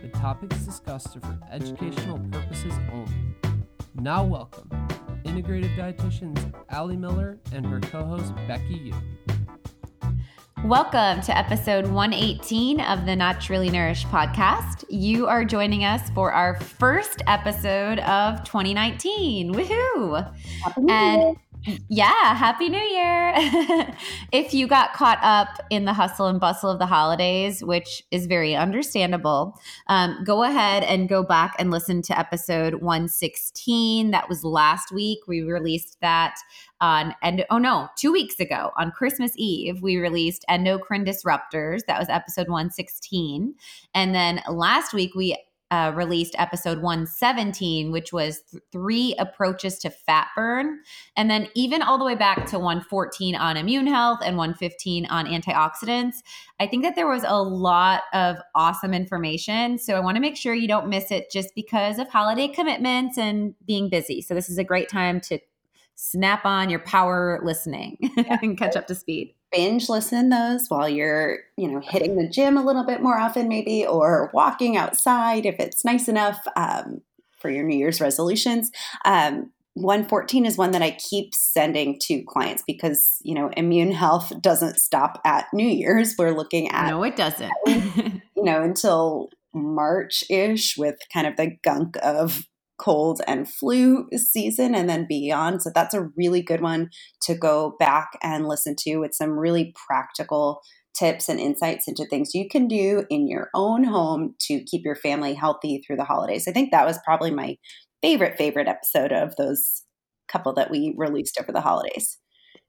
the topics discussed are for educational purposes only. Now welcome, integrative dietitians Ali Miller and her co-host Becky Yu. Welcome to episode 118 of the Naturally Nourished podcast. You are joining us for our first episode of 2019. Woohoo! And yeah, Happy New Year. If you got caught up in the hustle and bustle of the holidays, which is very understandable, go ahead and go back and listen to episode 116. That was last week. We released that on 2 weeks ago on Christmas Eve. We released Endocrine Disruptors. That was episode 116. And then last week we released episode 117, which was three approaches to fat burn. And then even all the way back to 114 on immune health and 115 on antioxidants. I think that there was a lot of awesome information. So I want to make sure you don't miss it just because of holiday commitments and being busy. So this is a great time to snap on your power listening and catch up to speed. Binge listen those while you're, hitting the gym a little bit more often maybe, or walking outside if it's nice enough for your New Year's resolutions. 114 is one that I keep sending to clients because, immune health doesn't stop at New Year's. We're looking at— No, it doesn't. Until March-ish with kind of the gunk of cold and flu season and then beyond. So that's a really good one to go back and listen to with some really practical tips and insights into things you can do in your own home to keep your family healthy through the holidays. I think that was probably my favorite episode of those couple that we released over the holidays.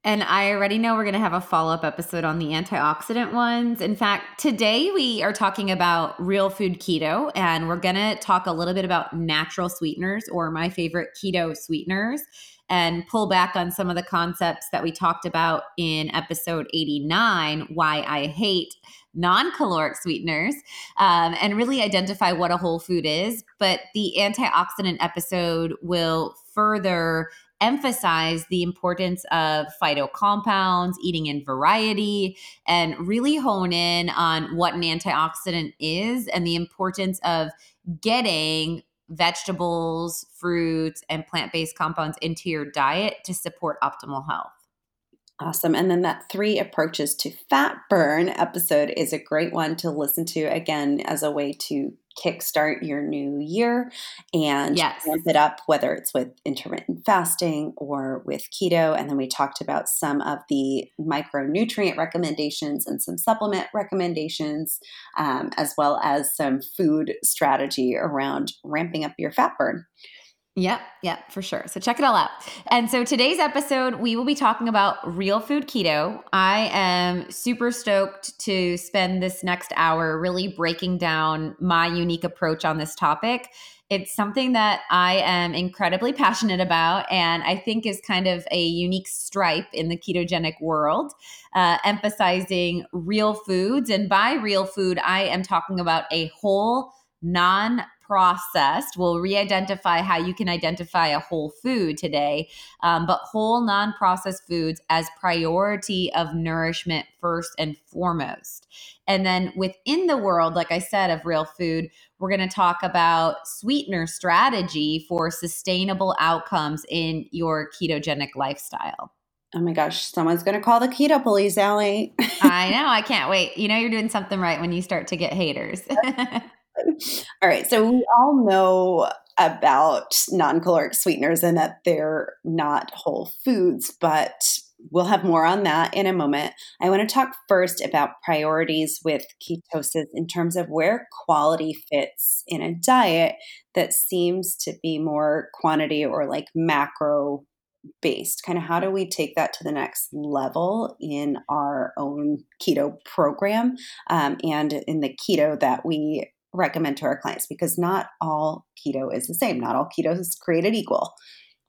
And I already know we're going to have a follow-up episode on the antioxidant ones. In fact, today we are talking about real food keto, and we're going to talk a little bit about natural sweeteners, or my favorite, keto sweeteners, and pull back on some of the concepts that we talked about in episode 89, why I hate non-caloric sweeteners, and really identify what a whole food is. But the antioxidant episode will further emphasize the importance of phyto compounds, eating in variety, and really hone in on what an antioxidant is and the importance of getting vegetables, fruits, and plant-based compounds into your diet to support optimal health. Awesome. And then that three approaches to fat burn episode is a great one to listen to again as a way to kickstart your new year and ramp it up, whether it's with intermittent fasting or with keto. And then we talked about some of the micronutrient recommendations and some supplement recommendations, as well as some food strategy around ramping up your fat burn. Yep, for sure. So check it all out. And so today's episode, we will be talking about real food keto. I am super stoked to spend this next hour really breaking down my unique approach on this topic. It's something that I am incredibly passionate about and I think is kind of a unique stripe in the ketogenic world, emphasizing real foods. And by real food, I am talking about a whole, non-processed. We'll re-identify how you can identify a whole food today, but whole non-processed foods as priority of nourishment first and foremost. And then within the world, like I said, of real food, we're going to talk about sweetener strategy for sustainable outcomes in your ketogenic lifestyle. Oh my gosh, someone's going to call the keto police, Allie. I know. I can't wait. You're doing something right when you start to get haters. All right. So we all know about non-caloric sweeteners and that they're not whole foods, but we'll have more on that in a moment. I want to talk first about priorities with ketosis in terms of where quality fits in a diet that seems to be more quantity or like macro based. Kind of how do we take that to the next level in our own keto program, and in the keto that we recommend to our clients, because not all keto is the same. Not all keto is created equal.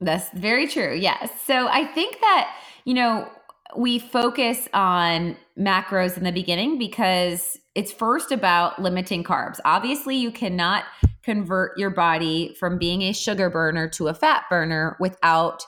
That's very true. Yes. So I think that, you know, we focus on macros in the beginning because it's first about limiting carbs. Obviously, you cannot convert your body from being a sugar burner to a fat burner without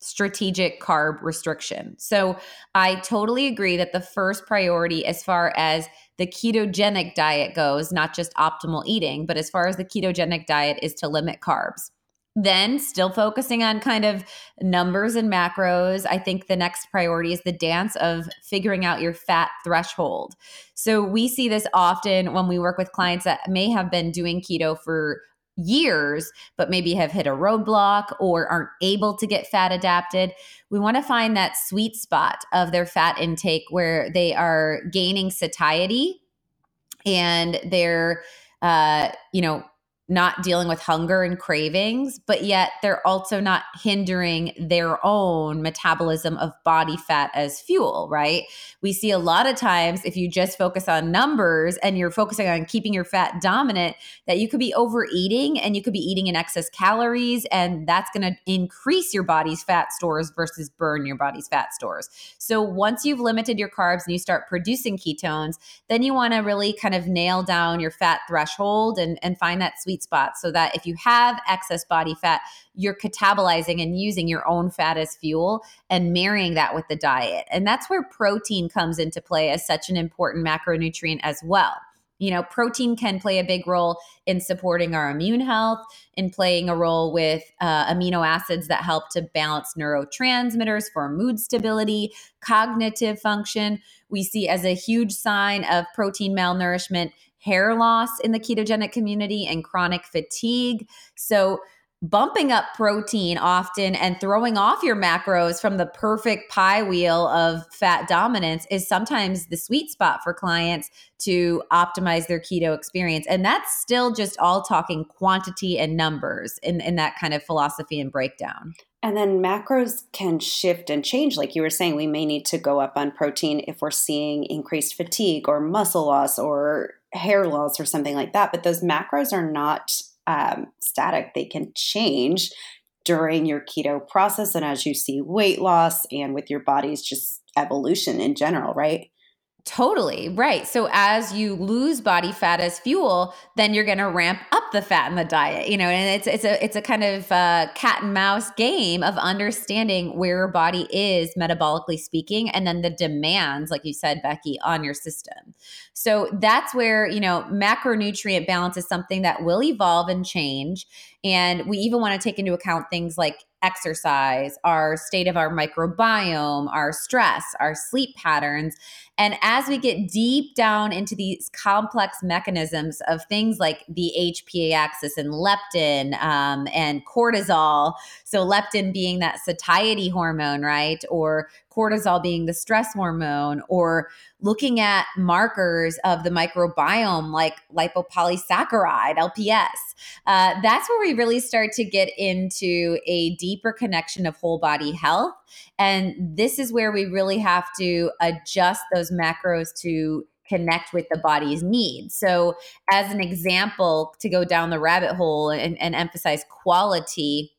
strategic carb restriction. So I totally agree that the first priority as far as the ketogenic diet goes, not just optimal eating, but as far as the ketogenic diet is to limit carbs. Then still focusing on kind of numbers and macros, I think the next priority is the dance of figuring out your fat threshold. So we see this often when we work with clients that may have been doing keto for years, but maybe have hit a roadblock or aren't able to get fat adapted. We want to find that sweet spot of their fat intake where they are gaining satiety and they're, not dealing with hunger and cravings, but yet they're also not hindering their own metabolism of body fat as fuel, right? We see a lot of times if you just focus on numbers and you're focusing on keeping your fat dominant, that you could be overeating and you could be eating in excess calories, and that's going to increase your body's fat stores versus burn your body's fat stores. So once you've limited your carbs and you start producing ketones, then you want to really kind of nail down your fat threshold and find that sweet spot so that if you have excess body fat, you're catabolizing and using your own fat as fuel and marrying that with the diet. And that's where protein comes into play as such an important macronutrient as well. You know, protein can play a big role in supporting our immune health, in playing a role with amino acids that help to balance neurotransmitters for mood stability, cognitive function. We see as a huge sign of protein malnourishment hair loss in the ketogenic community and chronic fatigue. So bumping up protein often and throwing off your macros from the perfect pie wheel of fat dominance is sometimes the sweet spot for clients to optimize their keto experience. And that's still just all talking quantity and numbers in that kind of philosophy and breakdown. And then macros can shift and change. Like you were saying, we may need to go up on protein if we're seeing increased fatigue or muscle loss or hair loss or something like that. But those macros are not static. They can change during your keto process and as you see weight loss and with your body's just evolution in general, right? Totally. Right. So as you lose body fat as fuel, then you're going to ramp up the fat in the diet, you know, and it's a kind of cat and mouse game of understanding where your body is metabolically speaking, and then the demands, like you said, Becky, on your system. So that's where, you know, macronutrient balance is something that will evolve and change. And we even want to take into account things like exercise, our state of our microbiome, our stress, our sleep patterns. And as we get deep down into these complex mechanisms of things like the HPA axis and leptin and cortisol, so leptin being that satiety hormone, right? Or cortisol being the stress hormone, or looking at markers of the microbiome like lipopolysaccharide, LPS. That's where we really start to get into a deeper connection of whole body health. And this is where we really have to adjust those macros to connect with the body's needs. So as an example, to go down the rabbit hole and emphasize quality,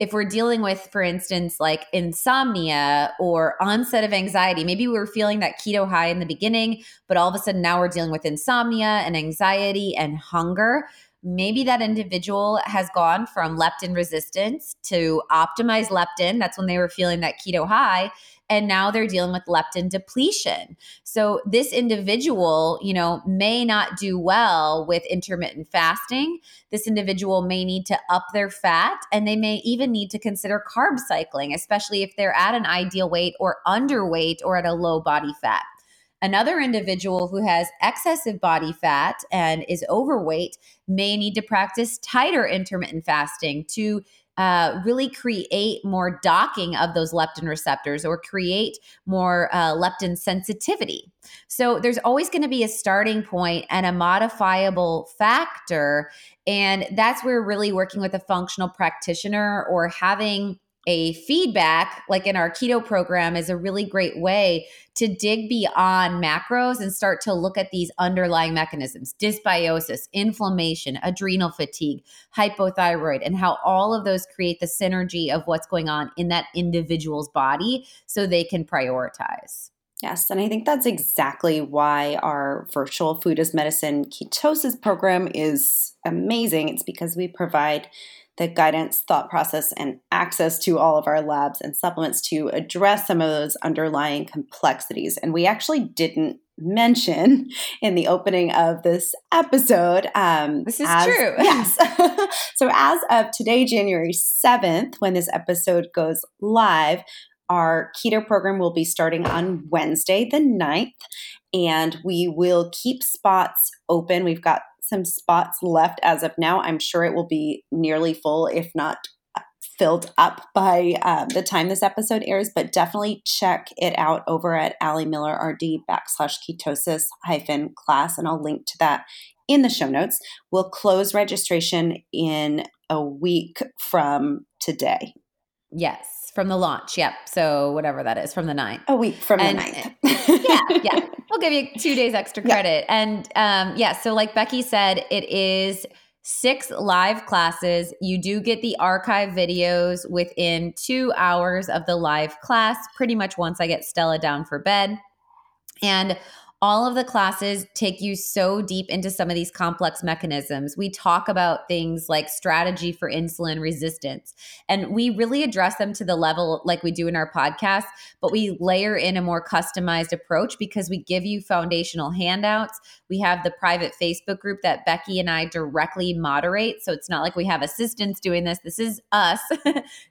if we're dealing with, for instance, like insomnia or onset of anxiety, maybe we were feeling that keto high in the beginning, but all of a sudden now we're dealing with insomnia and anxiety and hunger. Maybe that individual has gone from leptin resistance to optimized leptin. That's when they were feeling that keto high. And now they're dealing with leptin depletion. So this individual, you know, may not do well with intermittent fasting. This individual may need to up their fat, and they may even need to consider carb cycling, especially if they're at an ideal weight or underweight or at a low body fat. Another individual who has excessive body fat and is overweight may need to practice tighter intermittent fasting to really create more docking of those leptin receptors or create more leptin sensitivity. So there's always going to be a starting point and a modifiable factor. And that's where really working with a functional practitioner or having a feedback, like in our keto program, is a really great way to dig beyond macros and start to look at these underlying mechanisms, dysbiosis, inflammation, adrenal fatigue, hypothyroid, and how all of those create the synergy of what's going on in that individual's body so they can prioritize. Yes, and I think that's exactly why our virtual Food as Medicine ketosis program is amazing. It's because we provide the guidance, thought process, and access to all of our labs and supplements to address some of those underlying complexities. And we actually didn't mention in the opening of this episode. This is true. Yes. So as of today, January 7th, when this episode goes live, our keto program will be starting on Wednesday, the 9th, and we will keep spots open. We've got some spots left as of now. I'm sure it will be nearly full, if not filled up by the time this episode airs, but definitely check it out over at AliMillerRD/ketosis-class, and I'll link to that in the show notes. We'll close registration in a week from today. Yes. From the launch. Yep. So whatever that is, from the 9th. A week from the 9th. Yeah. We'll give you 2 days extra credit. Yeah. And so like Becky said, it is 6 live classes. You do get the archive videos within 2 hours of the live class, pretty much once I get Stella down for bed. And all of the classes take you so deep into some of these complex mechanisms. We talk about things like strategy for insulin resistance, and we really address them to the level like we do in our podcast, but we layer in a more customized approach because we give you foundational handouts. We have the private Facebook group that Becky and I directly moderate. So it's not like we have assistants doing this. This is us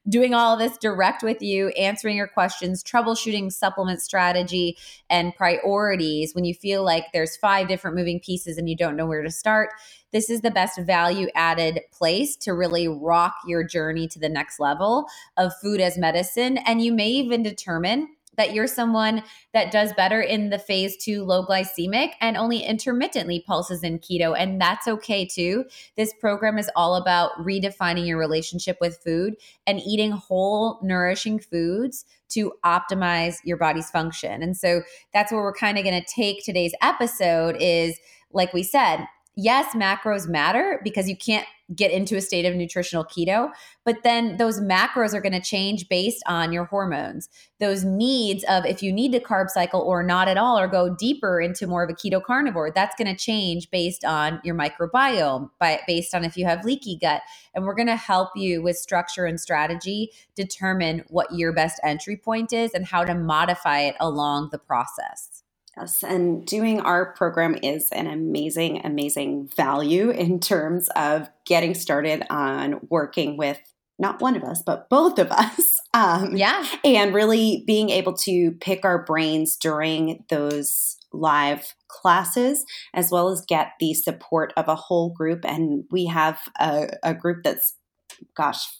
doing all of this direct with you, answering your questions, troubleshooting supplement strategy and priorities. When you feel like there's 5 different moving pieces and you don't know where to start, this is the best value-added place to really rock your journey to the next level of food as medicine. And you may even determine that you're someone that does better in the phase 2 low glycemic and only intermittently pulses in keto. And that's okay too. This program is all about redefining your relationship with food and eating whole, nourishing foods to optimize your body's function. And so that's where we're kind of going to take today's episode is, like we said, yes, macros matter because you can't get into a state of nutritional keto, but then those macros are going to change based on your hormones. Those needs of if you need to carb cycle or not at all, or go deeper into more of a keto carnivore, that's going to change based on your microbiome, based on if you have leaky gut. And we're going to help you with structure and strategy, determine what your best entry point is and how to modify it along the process. Yes, and doing our program is an amazing, amazing value in terms of getting started on working with not one of us, but both of us. And really being able to pick our brains during those live classes, as well as get the support of a whole group. And we have a group that's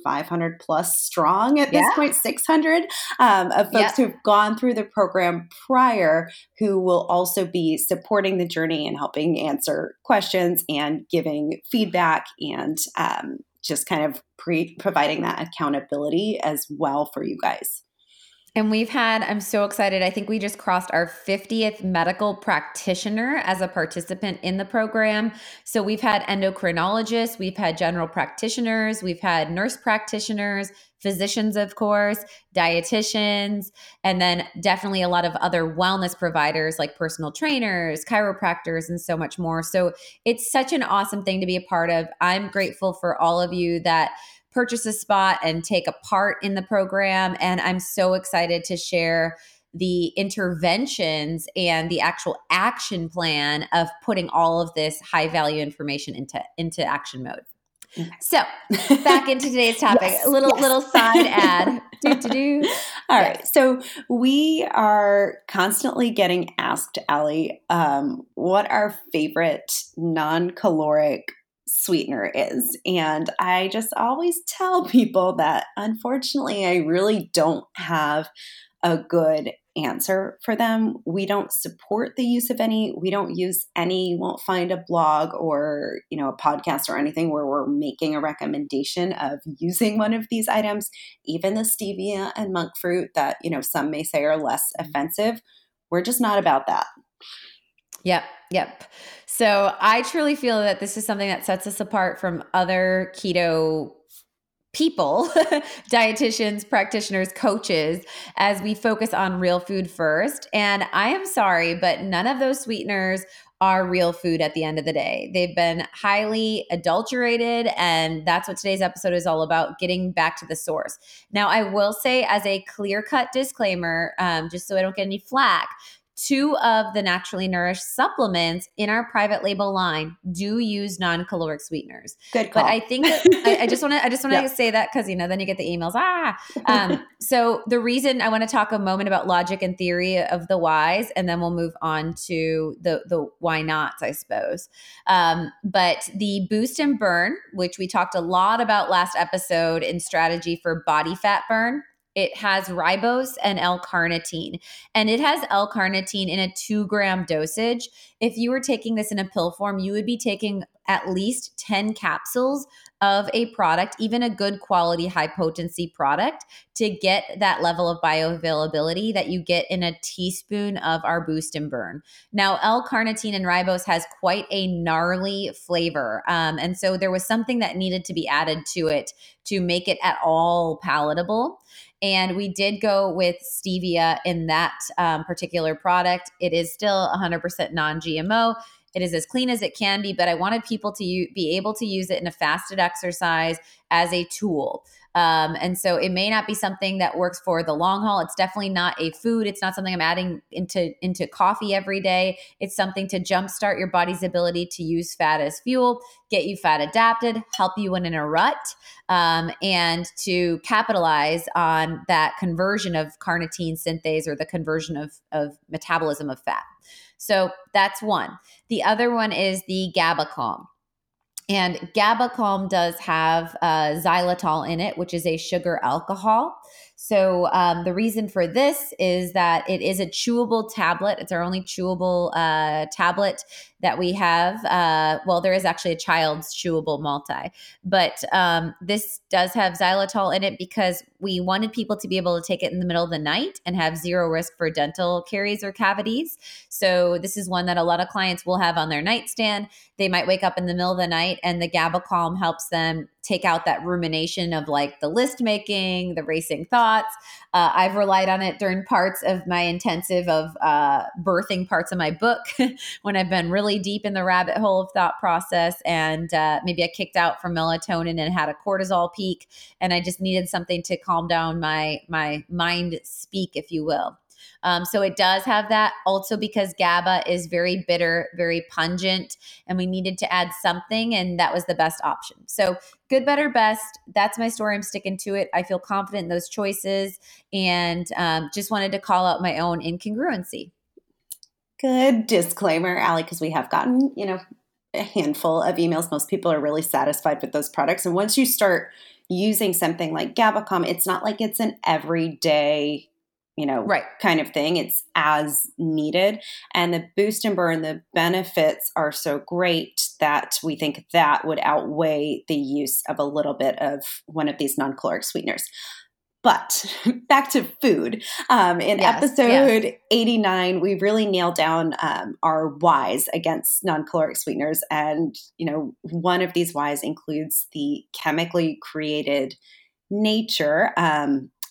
500 plus strong at this point, 600 of folks who've gone through the program prior, who will also be supporting the journey and helping answer questions and giving feedback and just kind of providing that accountability as well for you guys. And I'm so excited. I think we just crossed our 50th medical practitioner as a participant in the program. So we've had endocrinologists, we've had general practitioners, we've had nurse practitioners, physicians, of course, dietitians, and then definitely a lot of other wellness providers like personal trainers, chiropractors, and so much more. So it's such an awesome thing to be a part of. I'm grateful for all of you that purchase a spot and take a part in the program. And I'm so excited to share the interventions and the actual action plan of putting all of this high value information into action mode. Okay. So back into today's topic, little side ad. All right. So we are constantly getting asked, Ali, what our favorite non-caloric sweetener is. And I just always tell people that unfortunately I really don't have a good answer for them. We don't support the use of any. We don't use any. You won't find a blog or, you know, a podcast or anything where we're making a recommendation of using one of these items. Even the stevia and monk fruit that, you know, some may say are less offensive. We're just not about that. Yep. So I truly feel that this is something that sets us apart from other keto people, dietitians, practitioners, coaches, as we focus on real food first. And I am sorry, but none of those sweeteners are real food at the end of the day. They've been highly adulterated, and that's what today's episode is all about, getting back to the source. Now, I will say as a clear-cut disclaimer, just so I don't get any flack, 2 of the Naturally Nourished supplements in our private label line do use non-caloric sweeteners. Good call. But I think that I just want to say that, because, you know, then you get the emails. So the reason I want to talk a moment about logic and theory of the whys, and then we'll move on to the why nots, I suppose. But the boost and burn, which we talked a lot about last episode in strategy for body fat burn, it has ribose and L-carnitine, and it has L-carnitine in a 2-gram dosage. If you were taking this in a pill form, you would be taking at least 10 capsules of a product, even a good quality, high potency product, to get that level of bioavailability that you get in a teaspoon of our boost and burn. Now, L-carnitine and ribose has quite a gnarly flavor. And so there was something that needed to be added to it to make it at all palatable. And we did go with stevia in that particular product. It is still 100% non-GMO. It is as clean as it can be, but I wanted people to be able to use it in a fasted exercise as a tool. And so it may not be something that works for the long haul. It's definitely not a food. It's not something I'm adding into coffee every day. It's something to jumpstart your body's ability to use fat as fuel, get you fat adapted, help you when in a rut, and to capitalize on that conversion of carnitine synthase, or the conversion of metabolism of fat. So that's one. The other one is the GABA Calm. And GABA Calm does have xylitol in it, which is a sugar alcohol. So the reason for this is that it is a chewable tablet. It's our only chewable tablet that we have. Well, there is actually a child's chewable multi, but this does have xylitol in it because we wanted people to be able to take it in the middle of the night and have zero risk for dental caries or cavities. So this is one that a lot of clients will have on their nightstand. They might wake up in the middle of the night, and the GABA Calm helps them take out that rumination of, like, the list making, the racing thoughts. I've relied on it during parts of my intensive of birthing parts of my book when I've been really deep in the rabbit hole of thought process, and maybe I kicked out from melatonin and had a cortisol peak, and I just needed something to calm down my mind speak, if you will. So it does have that, also because GABA is very bitter, very pungent, and we needed to add something, and that was the best option. So good, better, best. That's my story. I'm sticking to it. I feel confident in those choices, and just wanted to call out my own incongruency. Good disclaimer, Ali, because we have gotten, you know, a handful of emails. Most people are really satisfied with those products. And once you start using something like GABA Calm, it's not like it's an everyday, you know, right, kind of thing. It's as needed. And the boost and burn, the benefits are so great that we think that would outweigh the use of a little bit of one of these non-caloric sweeteners. But back to food. In episode 89, we really nailed down our whys against non-caloric sweeteners. And, you know, one of these whys includes the chemically created nature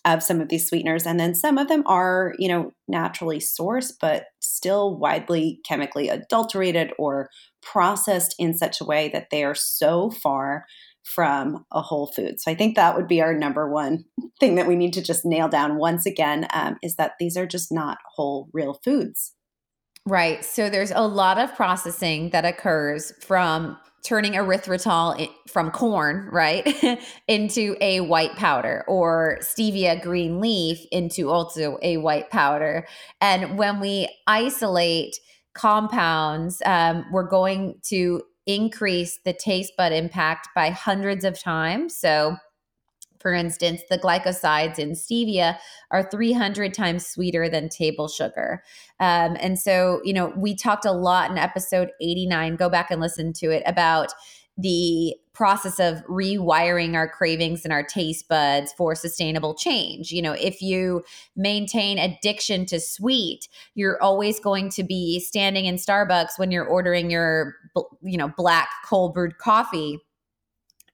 of some of these sweeteners. And then some of them are, you know, naturally sourced, but still widely chemically adulterated or processed in such a way that they are so far from a whole food. So I think that would be our number one thing that we need to just nail down once again, is that these are just not whole, real foods. Right. So there's a lot of processing that occurs from turning erythritol from corn, right, into a white powder, or stevia green leaf into also a white powder. And when we isolate compounds, we're going to increase the taste bud impact by hundreds of times. So For instance, the glycosides in stevia are 300 times sweeter than table sugar. And so, you know, we talked a lot in episode 89, go back and listen to it, about the process of rewiring our cravings and our taste buds for sustainable change. You know, if you maintain addiction to sweet, you're always going to be standing in Starbucks when you're ordering your, you know, black cold brewed coffee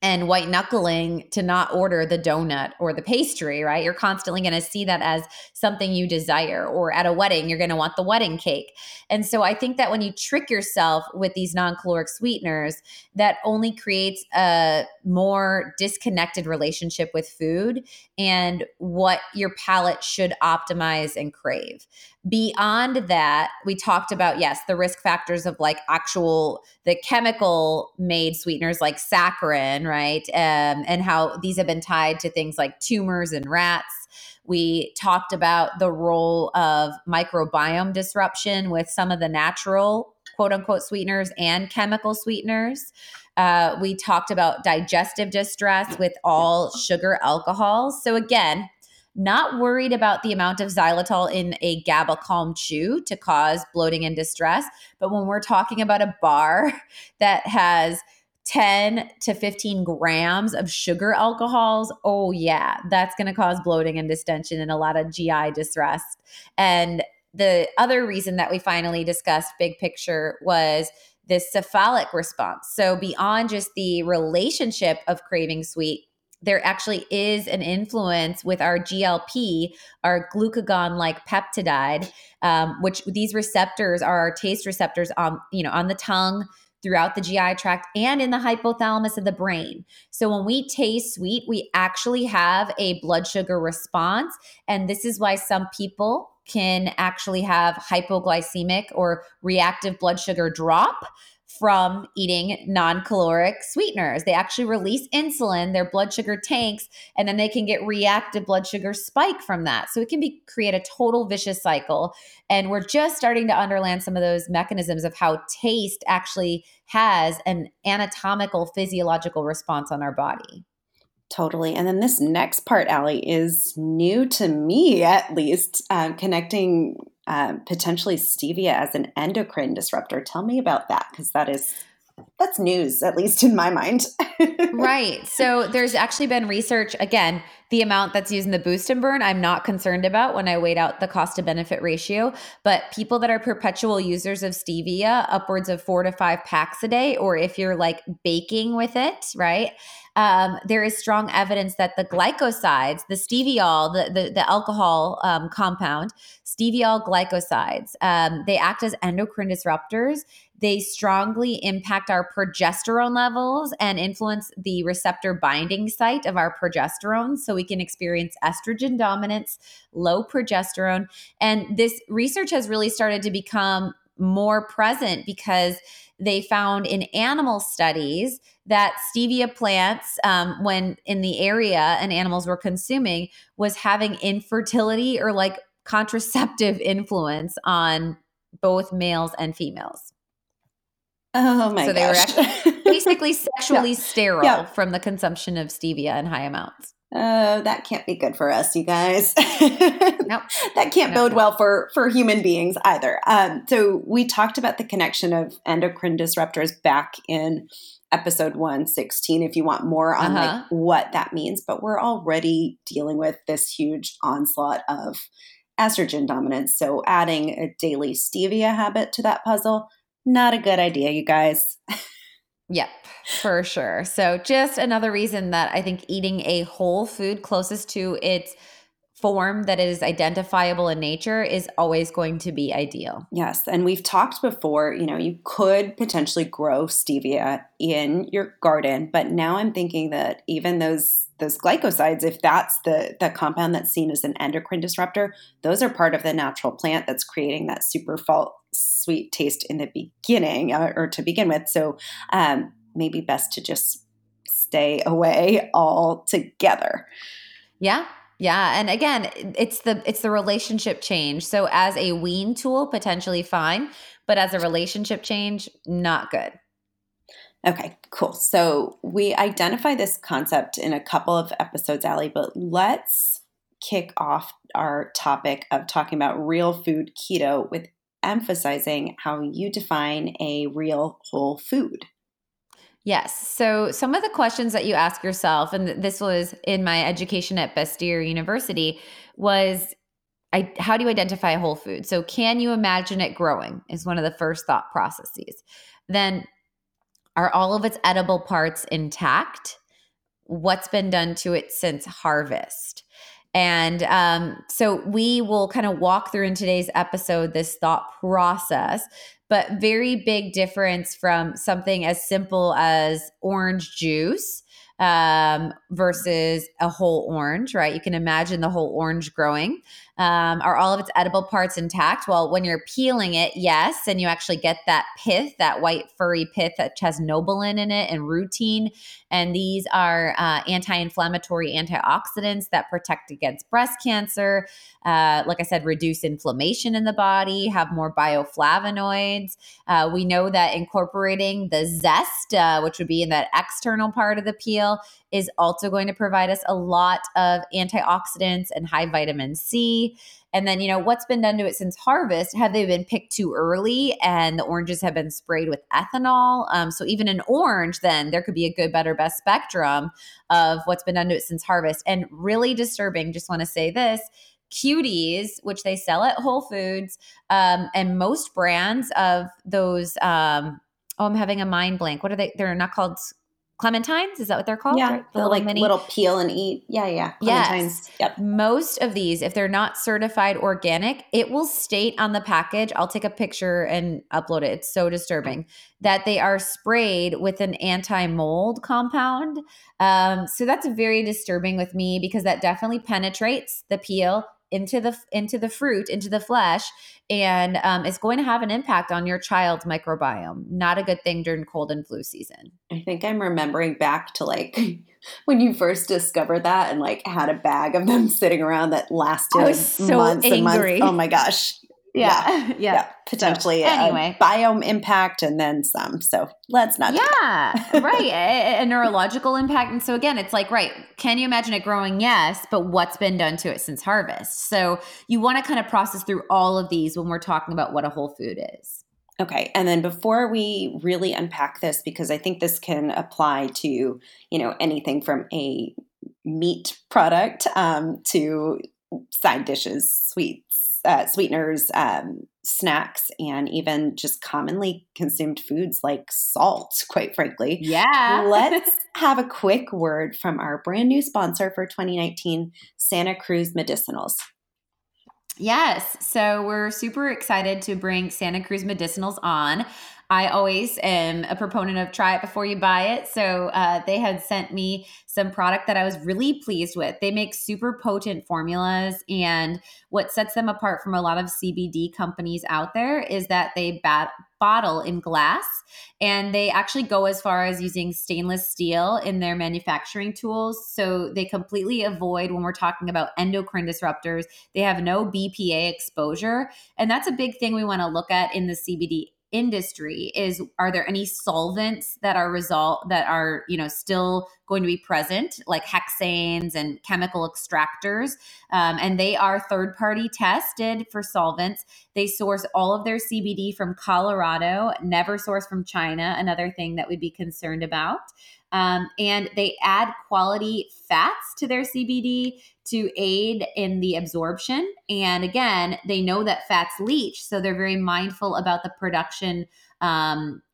and white knuckling to not order the donut or the pastry, right? You're constantly going to see that as something you desire, or at a wedding, you're going to want the wedding cake. And so I think that when you trick yourself with these non-caloric sweeteners, that only creates a more disconnected relationship with food and what your palate should optimize and crave. Beyond that, we talked about, yes, the risk factors of like the chemical made sweeteners like saccharin, right? And how these have been tied to things like tumors in rats. We talked about the role of microbiome disruption with some of the natural quote unquote sweeteners and chemical sweeteners. We talked about digestive distress with all sugar alcohols. So again, not worried about the amount of xylitol in a GABA calm chew to cause bloating and distress. But when we're talking about a bar that has 10 to 15 grams of sugar alcohols, oh yeah, that's going to cause bloating and distension and a lot of GI distress. And the other reason that we finally discussed big picture was this cephalic response. So beyond just the relationship of craving sweet, there actually is an influence with our GLP, our glucagon-like peptide, which these receptors are our taste receptors on the tongue, throughout the GI tract, and in the hypothalamus of the brain. So when we taste sweet, we actually have a blood sugar response. And this is why some people can actually have hypoglycemic or reactive blood sugar drop from eating non-caloric sweeteners. They actually release insulin, their blood sugar tanks, and then they can get reactive blood sugar spike from that. So it can create a total vicious cycle. And we're just starting to understand some of those mechanisms of how taste actually has an anatomical, physiological response on our body. Totally. And then this next part, Ali, is new to me, at least, connecting potentially stevia as an endocrine disruptor. Tell me about that, because that's news, at least in my mind. Right. So there's actually been research. Again, the amount that's used in the boost and burn, I'm not concerned about when I weighed out the cost to benefit ratio, but people that are perpetual users of stevia, upwards of 4 to 5 packs a day, or if you're like baking with it, right? There is strong evidence that the glycosides, the steviol, the alcohol compound, steviol glycosides, they act as endocrine disruptors. They strongly impact our progesterone levels and influence the receptor binding site of our progesterone. So we can experience estrogen dominance, low progesterone. And this research has really started to become more present because they found in animal studies that stevia plants, when in the area and animals were consuming, was having infertility or like contraceptive influence on both males and females. Oh my gosh. So they were actually basically sexually sterile from the consumption of stevia in high amounts. Oh, that can't be good for us, you guys. Nope. That can't bode well for human beings either. So we talked about the connection of endocrine disruptors back in episode 116, if you want more on like what that means. But we're already dealing with this huge onslaught of estrogen dominance. So adding a daily stevia habit to that puzzle, not a good idea, you guys. Yep, for sure. So just another reason that I think eating a whole food closest to its form that is identifiable in nature is always going to be ideal. Yes. And we've talked before, you know, you could potentially grow stevia in your garden, but now I'm thinking that even those glycosides, if that's the compound that's seen as an endocrine disruptor, those are part of the natural plant that's creating that super sweet taste in the beginning or to begin with. So maybe best to just stay away altogether. Yeah. Yeah. And again, it's the relationship change. So as a wean tool, potentially fine, but as a relationship change, not good. Okay, cool. So we identify this concept in a couple of episodes, Ali, but let's kick off our topic of talking about real food keto with emphasizing how you define a real whole food. Yes. So some of the questions that you ask yourself, and this was in my education at Bastyr University, was how do you identify a whole food? So can you imagine it growing is one of the first thought processes. Then are all of its edible parts intact? What's been done to it since harvest? And so we will kind of walk through in today's episode this thought process, but very big difference from something as simple as orange juice versus a whole orange, right? You can imagine the whole orange growing. Are all of its edible parts intact? Well, when you're peeling it, yes, and you actually get that pith, that white furry pith that has nobilin in it and rutin. And these are anti-inflammatory antioxidants that protect against breast cancer. Like I said, reduce inflammation in the body, have more bioflavonoids. We know that incorporating the zest, which would be in that external part of the peel, is also going to provide us a lot of antioxidants and high vitamin C. And then, you know, what's been done to it since harvest? Have they been picked too early and the oranges have been sprayed with ethanol? So even an orange, then there could be a good, better, best spectrum of what's been done to it since harvest. And really disturbing, just want to say this, Cuties, which they sell at Whole Foods and most brands of those, I'm having a mind blank. What are they? They're not called clementines? Is that what they're called? Yeah. Right? The little peel and eat. Yeah. Clementines. Yes. Yep. Most of these, if they're not certified organic, it will state on the package, I'll take a picture and upload it. It's so disturbing that they are sprayed with an anti-mold compound. So that's very disturbing with me because that definitely penetrates the peel into the fruit, into the flesh, and it's going to have an impact on your child's microbiome. Not a good thing during cold and flu season. I think I'm remembering back to when you first discovered that and had a bag of them sitting around that lasted months and months. Oh my gosh. Yeah. Potentially a biome impact and then some. So let's not. Yeah. Right. A neurological impact. And so again, it's can you imagine it growing? Yes. But what's been done to it since harvest? So you want to kind of process through all of these when we're talking about what a whole food is. Okay. And then before we really unpack this, because I think this can apply to, anything from a meat product to side dishes, sweets, sweeteners, snacks, and even just commonly consumed foods like salt, quite frankly. Yeah. Let's have a quick word from our brand new sponsor for 2019, Santa Cruz Medicinals. Yes. So we're super excited to bring Santa Cruz Medicinals on. I always am a proponent of try it before you buy it. So they had sent me some product that I was really pleased with. They make super potent formulas, and what sets them apart from a lot of CBD companies out there is that they bottle in glass, and they actually go as far as using stainless steel in their manufacturing tools. So they completely avoid, when we're talking about endocrine disruptors, they have no BPA exposure. And that's a big thing we want to look at in the CBD industry are there any solvents that are still going to be present, like hexanes and chemical extractors, and they are third-party tested for solvents. They source all of their CBD from Colorado, never sourced from China, another thing that we'd be concerned about. And they add quality fats to their CBD to aid in the absorption. And again, they know that fats leach, so they're very mindful about the production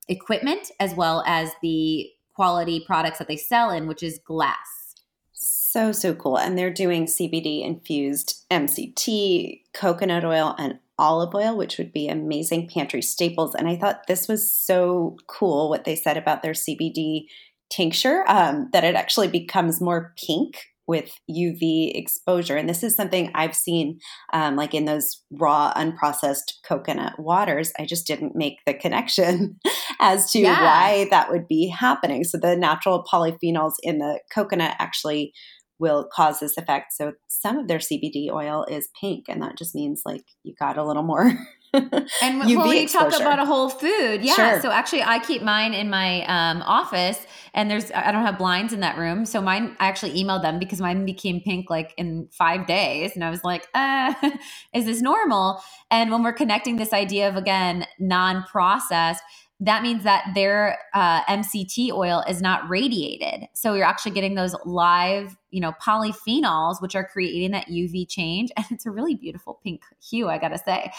equipment as well as the quality products that they sell in, which is glass. So cool. And they're doing CBD infused MCT, coconut oil, and olive oil, which would be amazing pantry staples. And I thought this was so cool what they said about their CBD tincture, that it actually becomes more pink with UV exposure. And this is something I've seen in those raw, unprocessed coconut waters. I just didn't make the connection as to why that would be happening. So the natural polyphenols in the coconut actually will cause this effect. So some of their CBD oil is pink, and that just means you got a little more And when you talk about a whole food, yeah. Sure. So actually I keep mine in my office, and I don't have blinds in that room. So mine, I actually emailed them because mine became pink like in 5 days. And I was like, is this normal? And when we're connecting this idea of, again, non-processed, that means that their MCT oil is not radiated. So you're actually getting those live, polyphenols, which are creating that UV change. And it's a really beautiful pink hue, I got to say.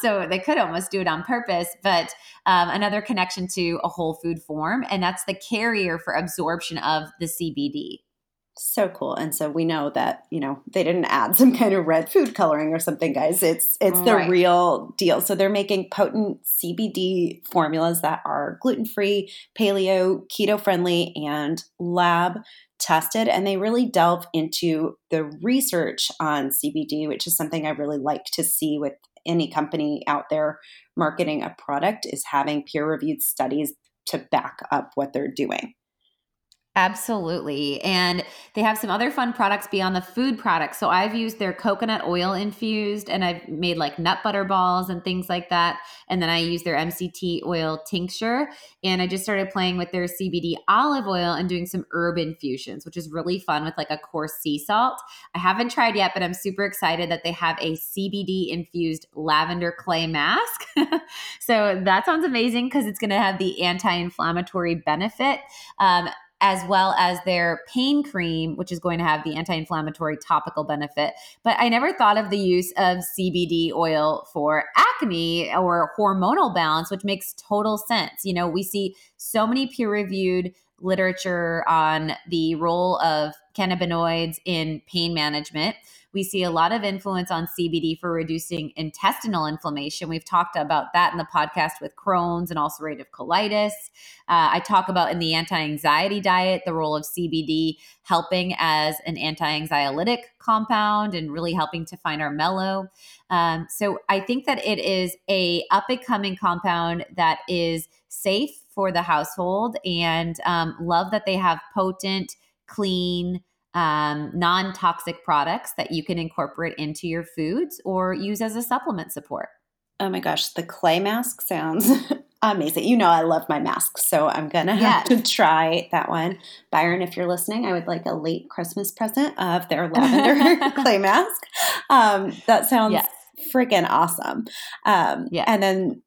So they could almost do it on purpose, but another connection to a whole food form. And that's the carrier for absorption of the CBD. So cool. And so we know that, they didn't add some kind of red food coloring or something, guys. It's the right. real deal. So they're making potent CBD formulas that are gluten-free, paleo, keto-friendly, and lab tested. And they really delve into the research on CBD, which is something I really like to see with any company out there marketing a product, is having peer-reviewed studies to back up what they're doing. Absolutely. And they have some other fun products beyond the food products. So I've used their coconut oil infused, and I've made like nut butter balls and things like that. And then I use their MCT oil tincture. And I just started playing with their CBD olive oil and doing some herb infusions, which is really fun with like a coarse sea salt. I haven't tried yet, but I'm super excited that they have a CBD infused lavender clay mask. So that sounds amazing because it's going to have the anti-inflammatory benefit. As well as their pain cream, which is going to have the anti-inflammatory topical benefit. But I never thought of the use of CBD oil for acne or hormonal balance, which makes total sense. We see so many peer-reviewed literature on the role of cannabinoids in pain management. We see a lot of influence on CBD for reducing intestinal inflammation. We've talked about that in the podcast with Crohn's and ulcerative colitis. I talk about in the anti-anxiety diet, the role of CBD helping as an anti-anxiolytic compound and really helping to find our mellow. So I think that it is a up-and-coming compound that is safe for the household, and love that they have potent, clean, non-toxic products that you can incorporate into your foods or use as a supplement support. Oh my gosh, the clay mask sounds amazing. I love my masks, so I'm going to have to try that one. Byron, if you're listening, I would like a late Christmas present of their lavender clay mask. That sounds freaking awesome. And then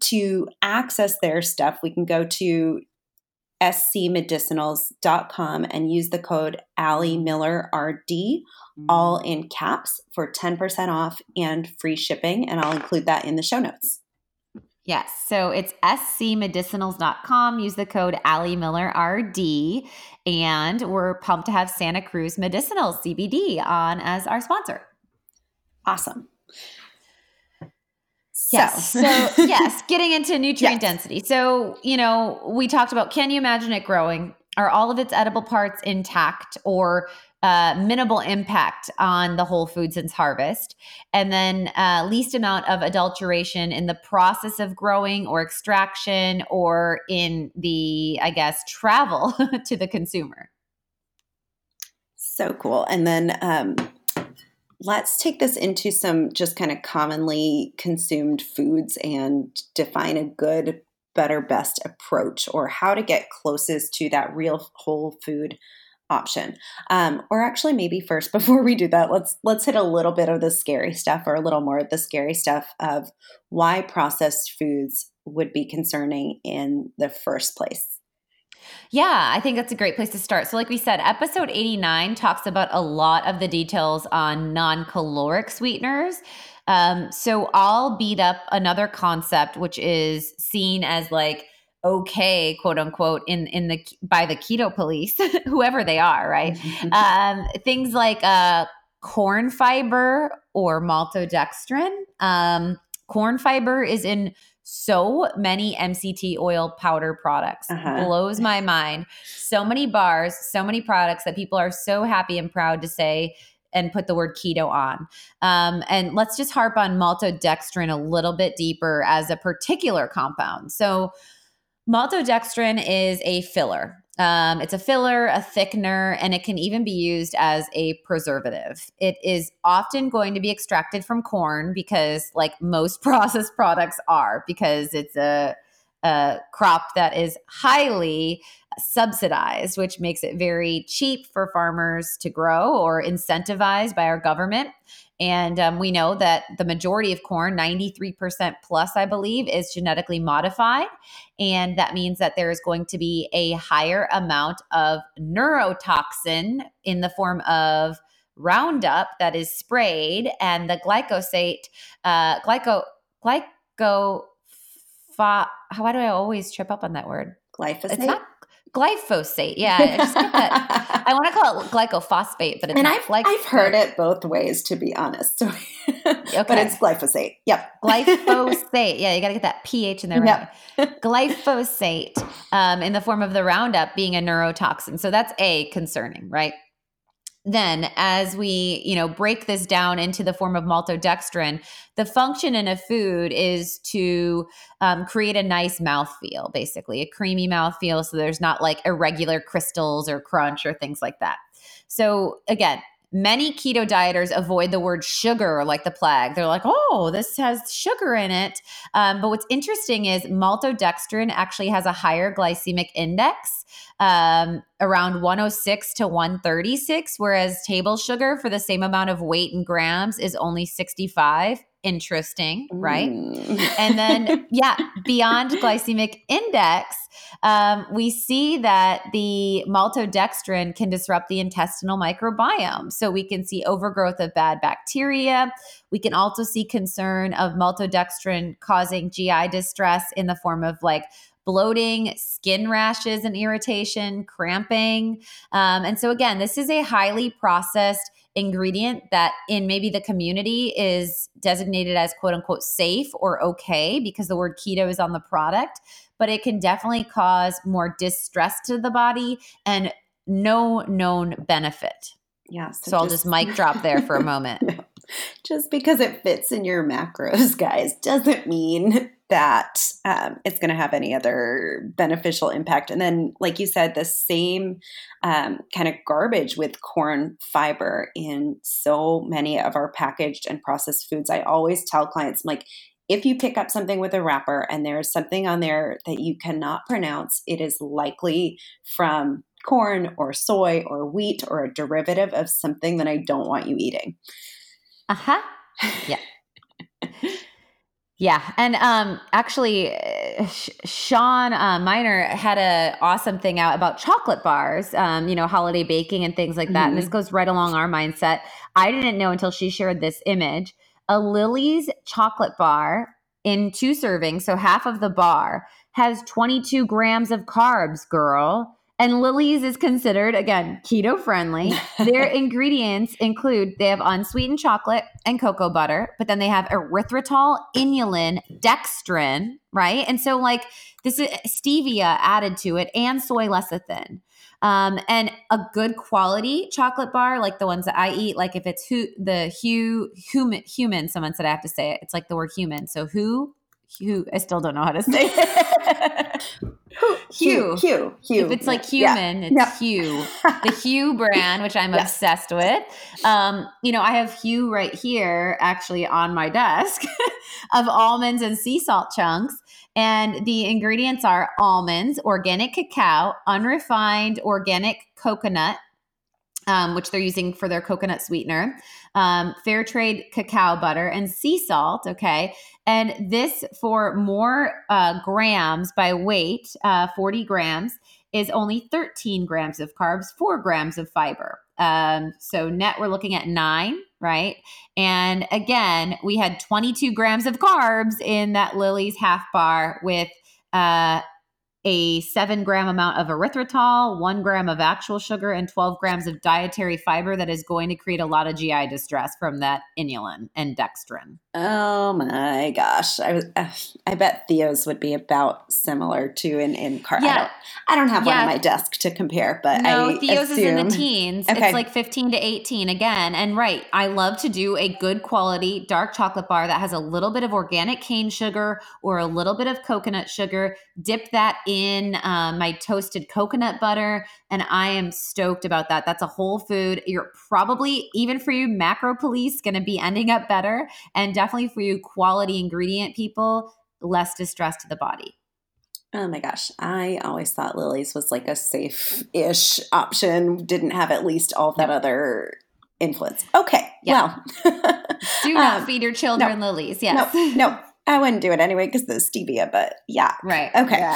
to access their stuff, we can go to scmedicinals.com and use the code Ali Miller RD, all in caps, for 10% off and free shipping. And I'll include that in the show notes. Yes. So it's scmedicinals.com. Use the code Ali Miller RD. And we're pumped to have Santa Cruz Medicinals CBD on as our sponsor. Awesome. Yes. So yes, getting into nutrient density. So, we talked about, can you imagine it growing? Are all of its edible parts intact or minimal impact on the whole food since harvest? And then least amount of adulteration in the process of growing or extraction or in the, travel to the consumer. So cool. And then let's take this into some just kind of commonly consumed foods and define a good, better, best approach, or how to get closest to that real whole food option. Or actually maybe first, before we do that, let's hit a little bit of the scary stuff, or a little more of the scary stuff of why processed foods would be concerning in the first place. Yeah, I think that's a great place to start. So like we said, episode 89 talks about a lot of the details on non-caloric sweeteners. So I'll beat up another concept, which is seen as like, okay, quote unquote, by the keto police, whoever they are, right? Things like corn fiber or maltodextrin. Corn fiber is in so many MCT oil powder products. Blows my mind. So many bars, so many products that people are so happy and proud to say and put the word keto on. And let's just harp on maltodextrin a little bit deeper as a particular compound. So maltodextrin is a filler. It's a filler, a thickener, and it can even be used as a preservative. It is often going to be extracted from corn because, like most processed products are, because it's a crop that is highly subsidized, which makes it very cheap for farmers to grow or incentivized by our government. And we know that the majority of corn, 93% plus, I believe, is genetically modified. And that means that there is going to be a higher amount of neurotoxin in the form of Roundup that is sprayed, and the glyphosate, how do I always trip up on that word? Glyphosate? It's not glyphosate. Yeah. I want to call it glycophosphate, but it's not glyphosate. I've heard it both ways, to be honest. So, okay. But it's glyphosate. Yep. Glyphosate. Yeah. You got to get that pH in there. Right? Yep. Glyphosate in the form of the Roundup being a neurotoxin. So that's concerning, right? Then as we, break this down into the form of maltodextrin, the function in a food is to create a nice mouthfeel, basically a creamy mouthfeel. So there's not like irregular crystals or crunch or things like that. So again, many keto dieters avoid the word sugar like the plague. They're like, oh, this has sugar in it. But what's interesting is maltodextrin actually has a higher glycemic index, around 106 to 136, whereas table sugar for the same amount of weight in grams is only 65. Interesting, right? And then, beyond glycemic index, we see that the maltodextrin can disrupt the intestinal microbiome. So we can see overgrowth of bad bacteria. We can also see concern of maltodextrin causing GI distress in the form of like bloating, skin rashes and irritation, cramping. And so again, this is a highly processed ingredient that in maybe the community is designated as quote unquote safe or okay because the word keto is on the product, but it can definitely cause more distress to the body and no known benefit. Yeah. So I'll just mic drop there for a moment. Yeah. Just because it fits in your macros, guys, doesn't mean that it's going to have any other beneficial impact. And then, like you said, the same kind of garbage with corn fiber in so many of our packaged and processed foods. I always tell clients, I'm like, if you pick up something with a wrapper and there's something on there that you cannot pronounce, it is likely from corn or soy or wheat or a derivative of something that I don't want you eating. Uh-huh. Yeah. Yeah. And actually, Sean Miner had an awesome thing out about chocolate bars, holiday baking and things like that. Mm-hmm. And this goes right along our mindset. I didn't know until she shared this image, a Lily's chocolate bar in 2 servings, so half of the bar, has 22 grams of carbs, girl. And Lily's is considered, again, keto-friendly. Their ingredients include they have unsweetened chocolate and cocoa butter, but then they have erythritol, inulin, dextrin, right? And so like this is stevia added to it and soy lecithin. And a good quality chocolate bar, like the ones that I eat, like if it's Human, someone said I have to say it. It's like the word human. So Hu, I still don't know how to say it. Hu. If it's like human, it's Hu. The Hu brand, which I'm obsessed with. I have Hu right here actually on my desk of almonds and sea salt chunks. And the ingredients are almonds, organic cacao, unrefined organic coconut, which they're using for their coconut sweetener, fair trade cacao butter, and sea salt. Okay. And this for more grams by weight, 40 grams, is only 13 grams of carbs, 4 grams of fiber. So net we're looking at 9, right? And again, we had 22 grams of carbs in that Lily's half bar with a 7-gram amount of erythritol, 1 gram of actual sugar, and 12 grams of dietary fiber that is going to create a lot of GI distress from that inulin and dextrin. Oh my gosh. I bet Theo's would be about similar to in car. Yeah. I don't have one on my desk to compare, but no, Theo's is in the teens. Okay. It's like 15 to 18 again. And right, I love to do a good quality dark chocolate bar that has a little bit of organic cane sugar or a little bit of coconut sugar. Dip that in my toasted coconut butter. And I am stoked about that. That's a whole food. You're probably, even for you macro police, going to be ending up better, and definitely for you quality ingredient people, less distress to the body. Oh my gosh. I always thought Lily's was like a safe-ish option. Didn't have at least all that other influence. Okay. Yeah. Well. Do not feed your children Lily's. Yes. No. I wouldn't do it anyway because of the stevia, but yeah. Right. Okay.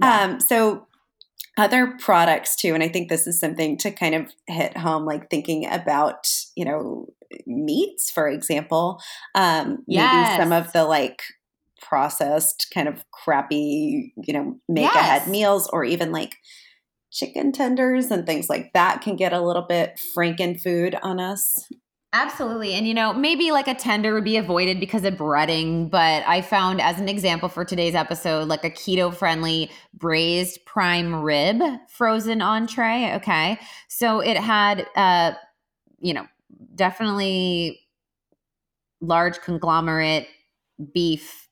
Yeah. So other products too, and I think this is something to kind of hit home, like thinking about, meats, for example, maybe some of the like processed kind of crappy, make ahead meals, or even like chicken tenders and things like that can get a little bit Franken food on us. Absolutely. And, maybe like a tender would be avoided because of breading, but I found as an example for today's episode, like a keto-friendly braised prime rib frozen entree. Okay. So it had, definitely large conglomerate beef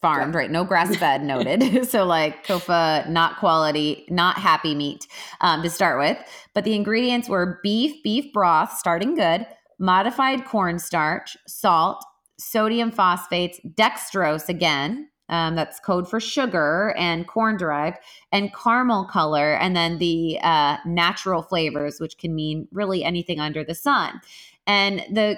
farmed, right? No grass fed, noted. So like COFA, not quality, not happy meat to start with. But the ingredients were beef broth, starting good, modified cornstarch, salt, sodium phosphates, dextrose again, that's code for sugar and corn-derived, and caramel color, and then the natural flavors, which can mean really anything under the sun. And the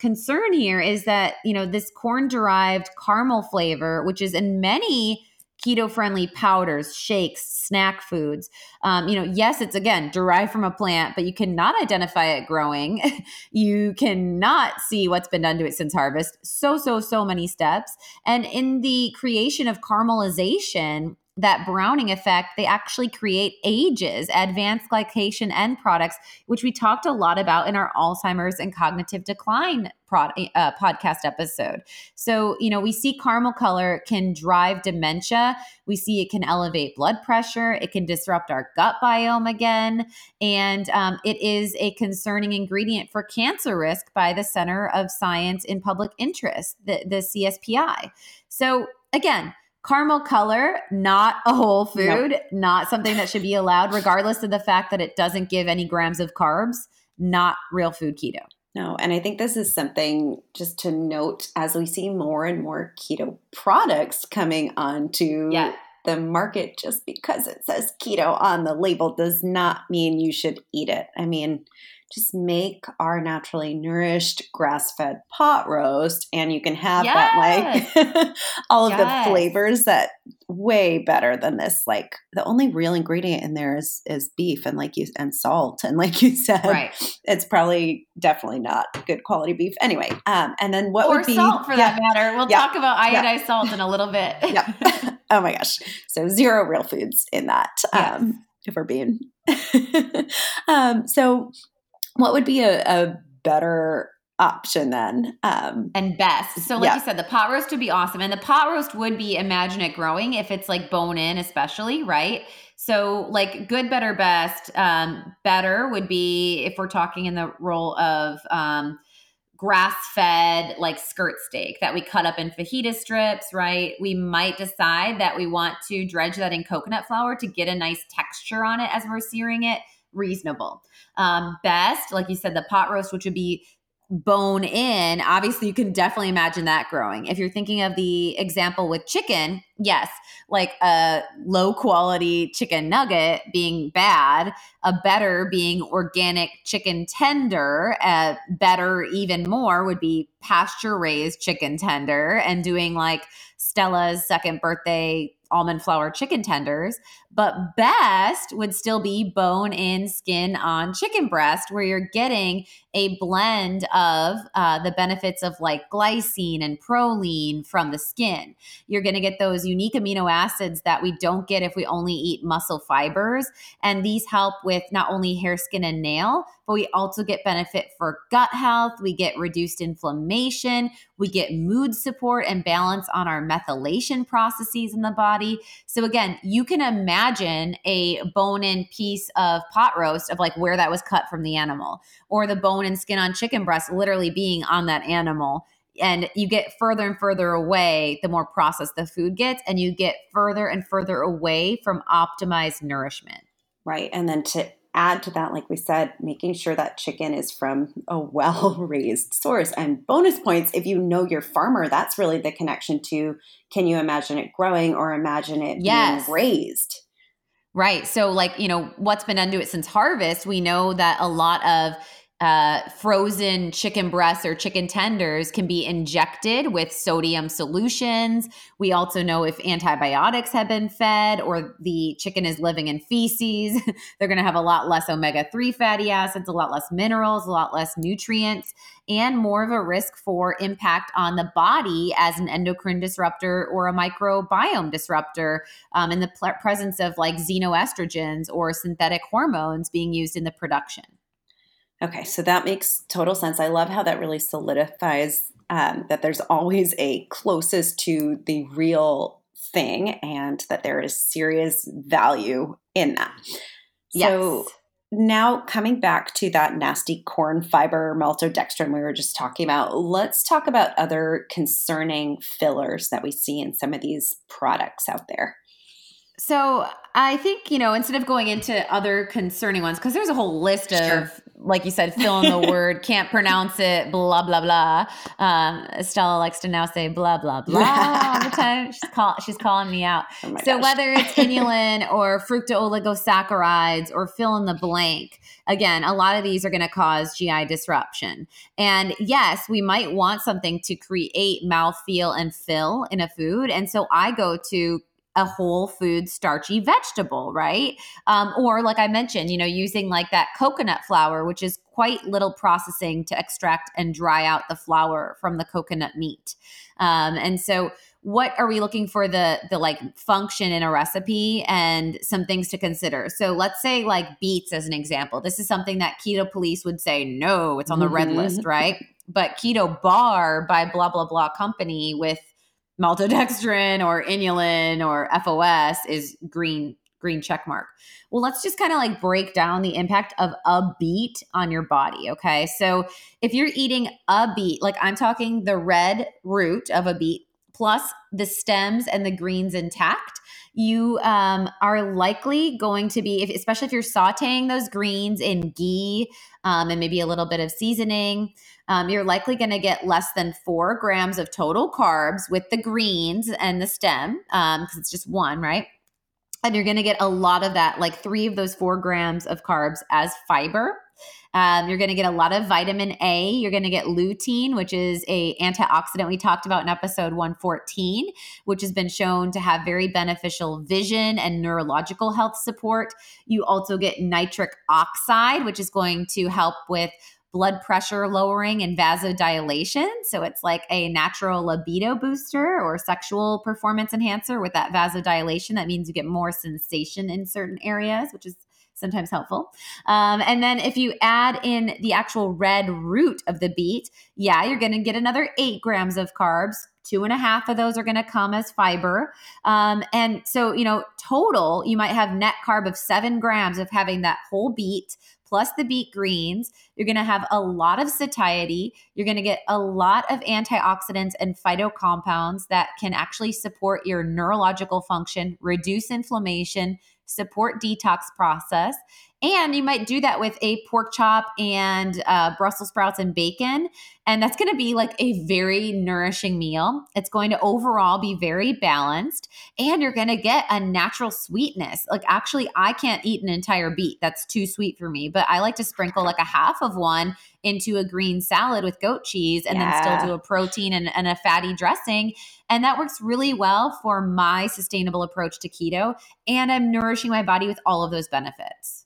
concern here is that, this corn-derived caramel flavor, which is in many keto-friendly powders, shakes, snack foods. Yes, it's again derived from a plant, but you cannot identify it growing. You cannot see what's been done to it since harvest. So many steps. And in the creation of caramelization, that browning effect, they actually create AGEs, advanced glycation end products, which we talked a lot about in our Alzheimer's and cognitive decline podcast episode. So, we see caramel color can drive dementia. We see it can elevate blood pressure. It can disrupt our gut biome again. And it is a concerning ingredient for cancer risk by the Center of Science in Public Interest, the CSPI. So again, caramel color, not a whole food, not something that should be allowed, regardless of the fact that it doesn't give any grams of carbs, not real food keto. No, and I think this is something just to note as we see more and more keto products coming onto the market. Just because it says keto on the label does not mean you should eat it. I mean, just make our naturally nourished grass-fed pot roast and you can have that like all of the flavors that way better than this. Like the only real ingredient in there is beef and salt. And like you said, it's probably definitely not good quality beef. Anyway, and then what would be salt for that matter? We'll talk about iodized salt in a little bit. Oh my gosh. So zero real foods in that, if we're being so what would be a better option then? And best. So like you said, the pot roast would be awesome. And the pot roast would be, imagine it growing if it's like bone in especially, right? So like good, better, best. Better would be if we're talking in the role of grass-fed like skirt steak that we cut up in fajita strips, right? We might decide that we want to dredge that in coconut flour to get a nice texture on it as we're searing it. Reasonable. Best, like you said, the pot roast, which would be bone in. Obviously, you can definitely imagine that growing. If you're thinking of the example with chicken, yes, like a low quality chicken nugget being bad, a better being organic chicken tender, better even more would be pasture raised chicken tender, and doing like Stella's second birthday almond flour chicken tenders, but best would still be bone in, skin on chicken breast, where you're getting a blend of the benefits of like glycine and proline from the skin. You're going to get those unique amino acids that we don't get if we only eat muscle fibers. And these help with not only hair, skin, and nail, but we also get benefit for gut health. We get reduced inflammation. We get mood support and balance on our methylation processes in the body. So again, you can imagine a bone-in piece of pot roast of like where that was cut from the animal, or the bone and skin on chicken breast literally being on that animal. And you get further and further away the more processed the food gets, and you get further and further away from optimized nourishment. Right. And then to add to that, like we said, making sure that chicken is from a well-raised source. And bonus points if you know your farmer. That's really the connection to, can you imagine it growing or imagine it being raised? Right. So like, you know, what's been done to it since harvest, we know that a lot of frozen chicken breasts or chicken tenders can be injected with sodium solutions. We also know if antibiotics have been fed or the chicken is living in feces, they're going to have a lot less omega-3 fatty acids, a lot less minerals, a lot less nutrients, and more of a risk for impact on the body as an endocrine disruptor or a microbiome disruptor in the presence of like xenoestrogens or synthetic hormones being used in the production. Okay, so that makes total sense. I love how that really solidifies that there's always a closest to the real thing and that there is serious value in that. Yes. So now coming back to that nasty corn fiber maltodextrin we were just talking about, let's talk about other concerning fillers that we see in some of these products out there. So I think, you know, instead of going into other concerning ones, because there's a whole list of, like you said, fill in the word, can't pronounce it, blah, blah, blah. Estella likes to now say blah, blah, blah all the time. She's calling me out. Oh so gosh. Whether it's inulin or fructooligosaccharides or fill in the blank, again, a lot of these are going to cause GI disruption. And yes, we might want something to create mouthfeel and fill in a food. And so I go to a whole food starchy vegetable, right? Or like I mentioned, you know, using like that coconut flour, which is quite little processing to extract and dry out the flour from the coconut meat. And so what are we looking for the like function in a recipe and some things to consider? So let's say like beets as an example. This is something that keto police would say, no, it's on the red list, right? But keto bar by blah, blah, blah company with maltodextrin or inulin or FOS is green check mark. Well, let's just kind of like break down the impact of a beet on your body, okay? So if you're eating a beet, like I'm talking the red root of a beet plus the stems and the greens intact, you are likely going to be, especially if you're sauteing those greens in ghee and maybe a little bit of seasoning, you're likely going to get less than 4 grams of total carbs with the greens and the stem because it's just one, right? And you're going to get a lot of that, like 3 of those 4 grams of carbs as fiber. You're going to get a lot of vitamin A. You're going to get lutein, which is an antioxidant we talked about in episode 114, which has been shown to have very beneficial vision and neurological health support. You also get nitric oxide, which is going to help with blood pressure lowering and vasodilation. So it's like a natural libido booster or sexual performance enhancer with that vasodilation. That means you get more sensation in certain areas, which is sometimes helpful. And then if you add in the actual red root of the beet, yeah, you're going to get another 8 grams of carbs. 2.5 of those are going to come as fiber. And so, you know, total, you might have net carb of 7 grams of having that whole beet plus the beet greens. You're going to have a lot of satiety. You're going to get a lot of antioxidants and phytocompounds that can actually support your neurological function, reduce inflammation, support detox process, And you might do that with a pork chop and Brussels sprouts and bacon. And that's going to be like a very nourishing meal. It's going to overall be very balanced, and you're going to get a natural sweetness. Like, actually, I can't eat an entire beet. That's too sweet for me. But I like to sprinkle like a half of one into a green salad with goat cheese and then still do a protein and a fatty dressing. And that works really well for my sustainable approach to keto. And I'm nourishing my body with all of those benefits.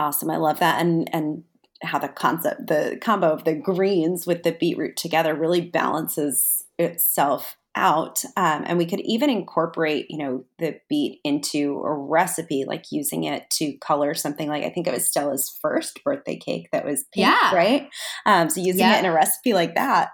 Awesome. I love that. And how the combo of the greens with the beetroot together really balances itself out. And we could even incorporate, the beet into a recipe, like using it to color something like, I think it was Stella's first birthday cake that was pink, right? So using it in a recipe like that.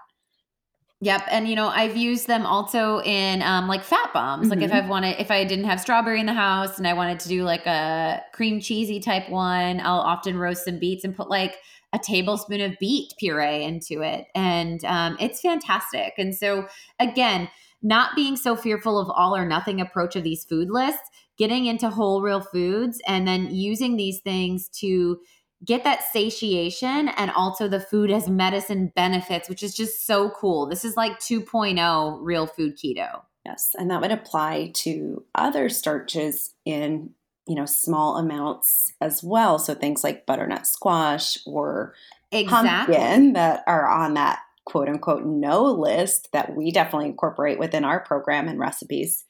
Yep. And, I've used them also in like fat bombs. Like if I didn't have strawberry in the house and I wanted to do like a cream cheesy type one, I'll often roast some beets and put like a tablespoon of beet puree into it. And it's fantastic. And so again, not being so fearful of all or nothing approach of these food lists, getting into whole real foods and then using these things to get that satiation and also the food as medicine benefits, which is just so cool. This is like 2.0 real food keto. Yes. And that would apply to other starches in, small amounts as well. So things like butternut squash or pumpkin that are on that quote unquote no list that we definitely incorporate within our program and recipes.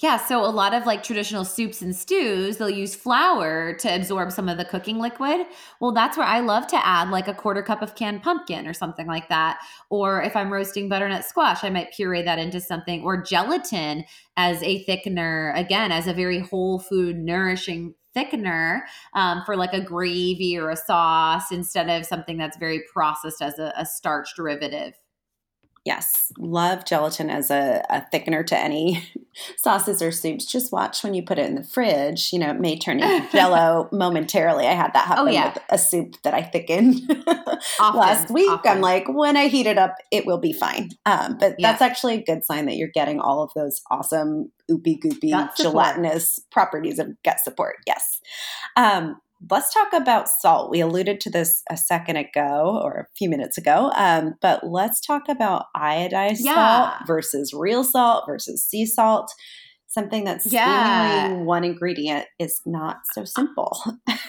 Yeah. So a lot of like traditional soups and stews, they'll use flour to absorb some of the cooking liquid. Well, that's where I love to add like a quarter cup of canned pumpkin or something like that. Or if I'm roasting butternut squash, I might puree that into something, or gelatin as a thickener, again, as a very whole food nourishing thickener for like a gravy or a sauce instead of something that's very processed as a starch derivative. Yes. Love gelatin as a thickener to any sauces or soups. Just watch when you put it in the fridge, it may turn into jello momentarily. I had that happen with a soup that I thickened last week. Often. I'm like, when I heat it up, it will be fine. But that's actually a good sign that you're getting all of those awesome oopy-goopy gelatinous properties of gut support. Yes. Let's talk about salt. We alluded to this a second ago or a few minutes ago, but let's talk about iodized salt versus real salt versus sea salt, something that's seemingly one ingredient is not so simple.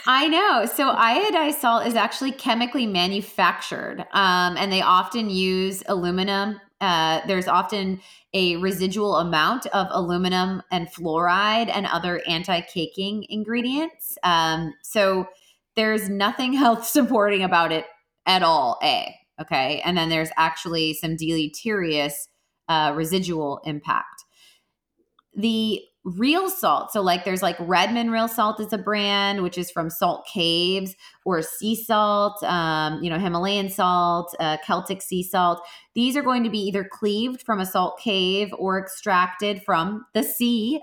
I know. So iodized salt is actually chemically manufactured, and they often use aluminum. There's often a residual amount of aluminum and fluoride and other anti-caking ingredients. So there's nothing health supporting about it at all, A. Okay. And then there's actually some deleterious residual impact. The real salt. So like there's like Redmond Real Salt is a brand, which is from salt caves, or sea salt, Himalayan salt, Celtic sea salt. These are going to be either cleaved from a salt cave or extracted from the sea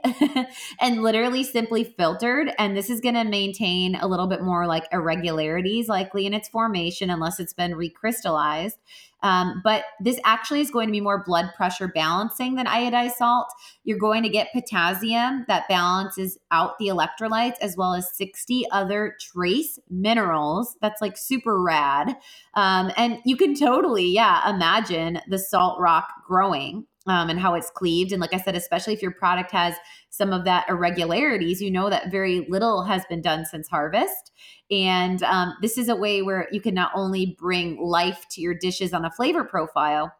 and literally simply filtered. And this is going to maintain a little bit more like irregularities likely in its formation unless it's been recrystallized. But this actually is going to be more blood pressure balancing than iodized salt. You're going to get potassium that balances out the electrolytes, as well as 60 other trace minerals. That's like super rad. And you can totally, imagine the salt rock growing and how it's cleaved. And like I said, especially if your product has some of that irregularities, that very little has been done since harvest. And this is a way where you can not only bring life to your dishes on a flavor profile,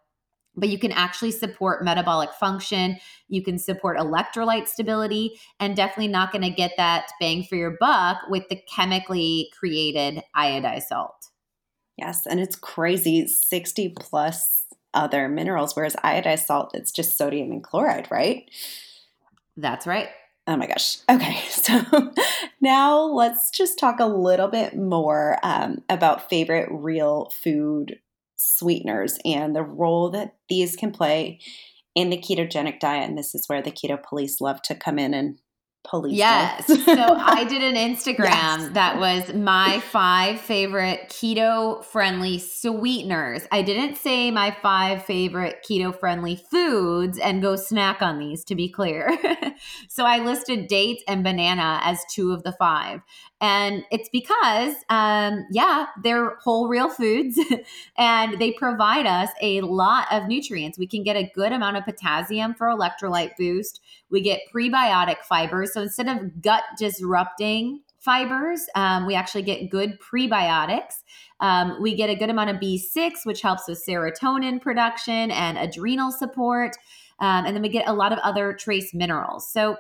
but you can actually support metabolic function. You can support electrolyte stability, and definitely not going to get that bang for your buck with the chemically created iodized salt. Yes. And it's crazy. 60 plus other minerals, whereas iodized salt, it's just sodium and chloride, right? That's right. Oh my gosh. Okay. So now let's just talk a little bit more about favorite real food sweeteners and the role that these can play in the ketogenic diet. And this is where the keto police love to come in and police. Yes. So I did an Instagram that was my 5 favorite keto-friendly sweeteners. I didn't say my 5 favorite keto-friendly foods and go snack on these, to be clear. So I listed dates and banana as 2 of the 5. And it's because, they're whole real foods and they provide us a lot of nutrients. We can get a good amount of potassium for electrolyte boost. We get prebiotic fibers. So instead of gut disrupting fibers, we actually get good prebiotics. We get a good amount of B6, which helps with serotonin production and adrenal support. And then we get a lot of other trace minerals. So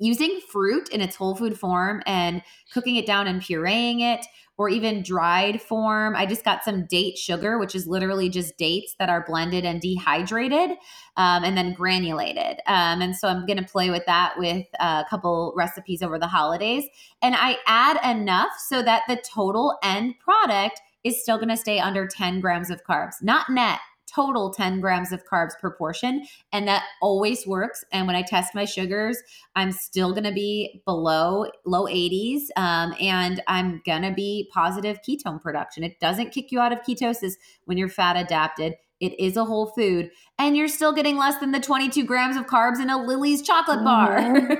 using fruit in its whole food form and cooking it down and pureeing it, or even dried form. I just got some date sugar, which is literally just dates that are blended and dehydrated and then granulated. And so I'm going to play with that with a couple recipes over the holidays. And I add enough so that the total end product is still going to stay under 10 grams of carbs, not net. Total 10 grams of carbs per portion. And that always works. And when I test my sugars, I'm still going to be below low 80s. And I'm going to be positive ketone production. It doesn't kick you out of ketosis when you're fat adapted. It is a whole food. And you're still getting less than the 22 grams of carbs in a Lily's chocolate bar.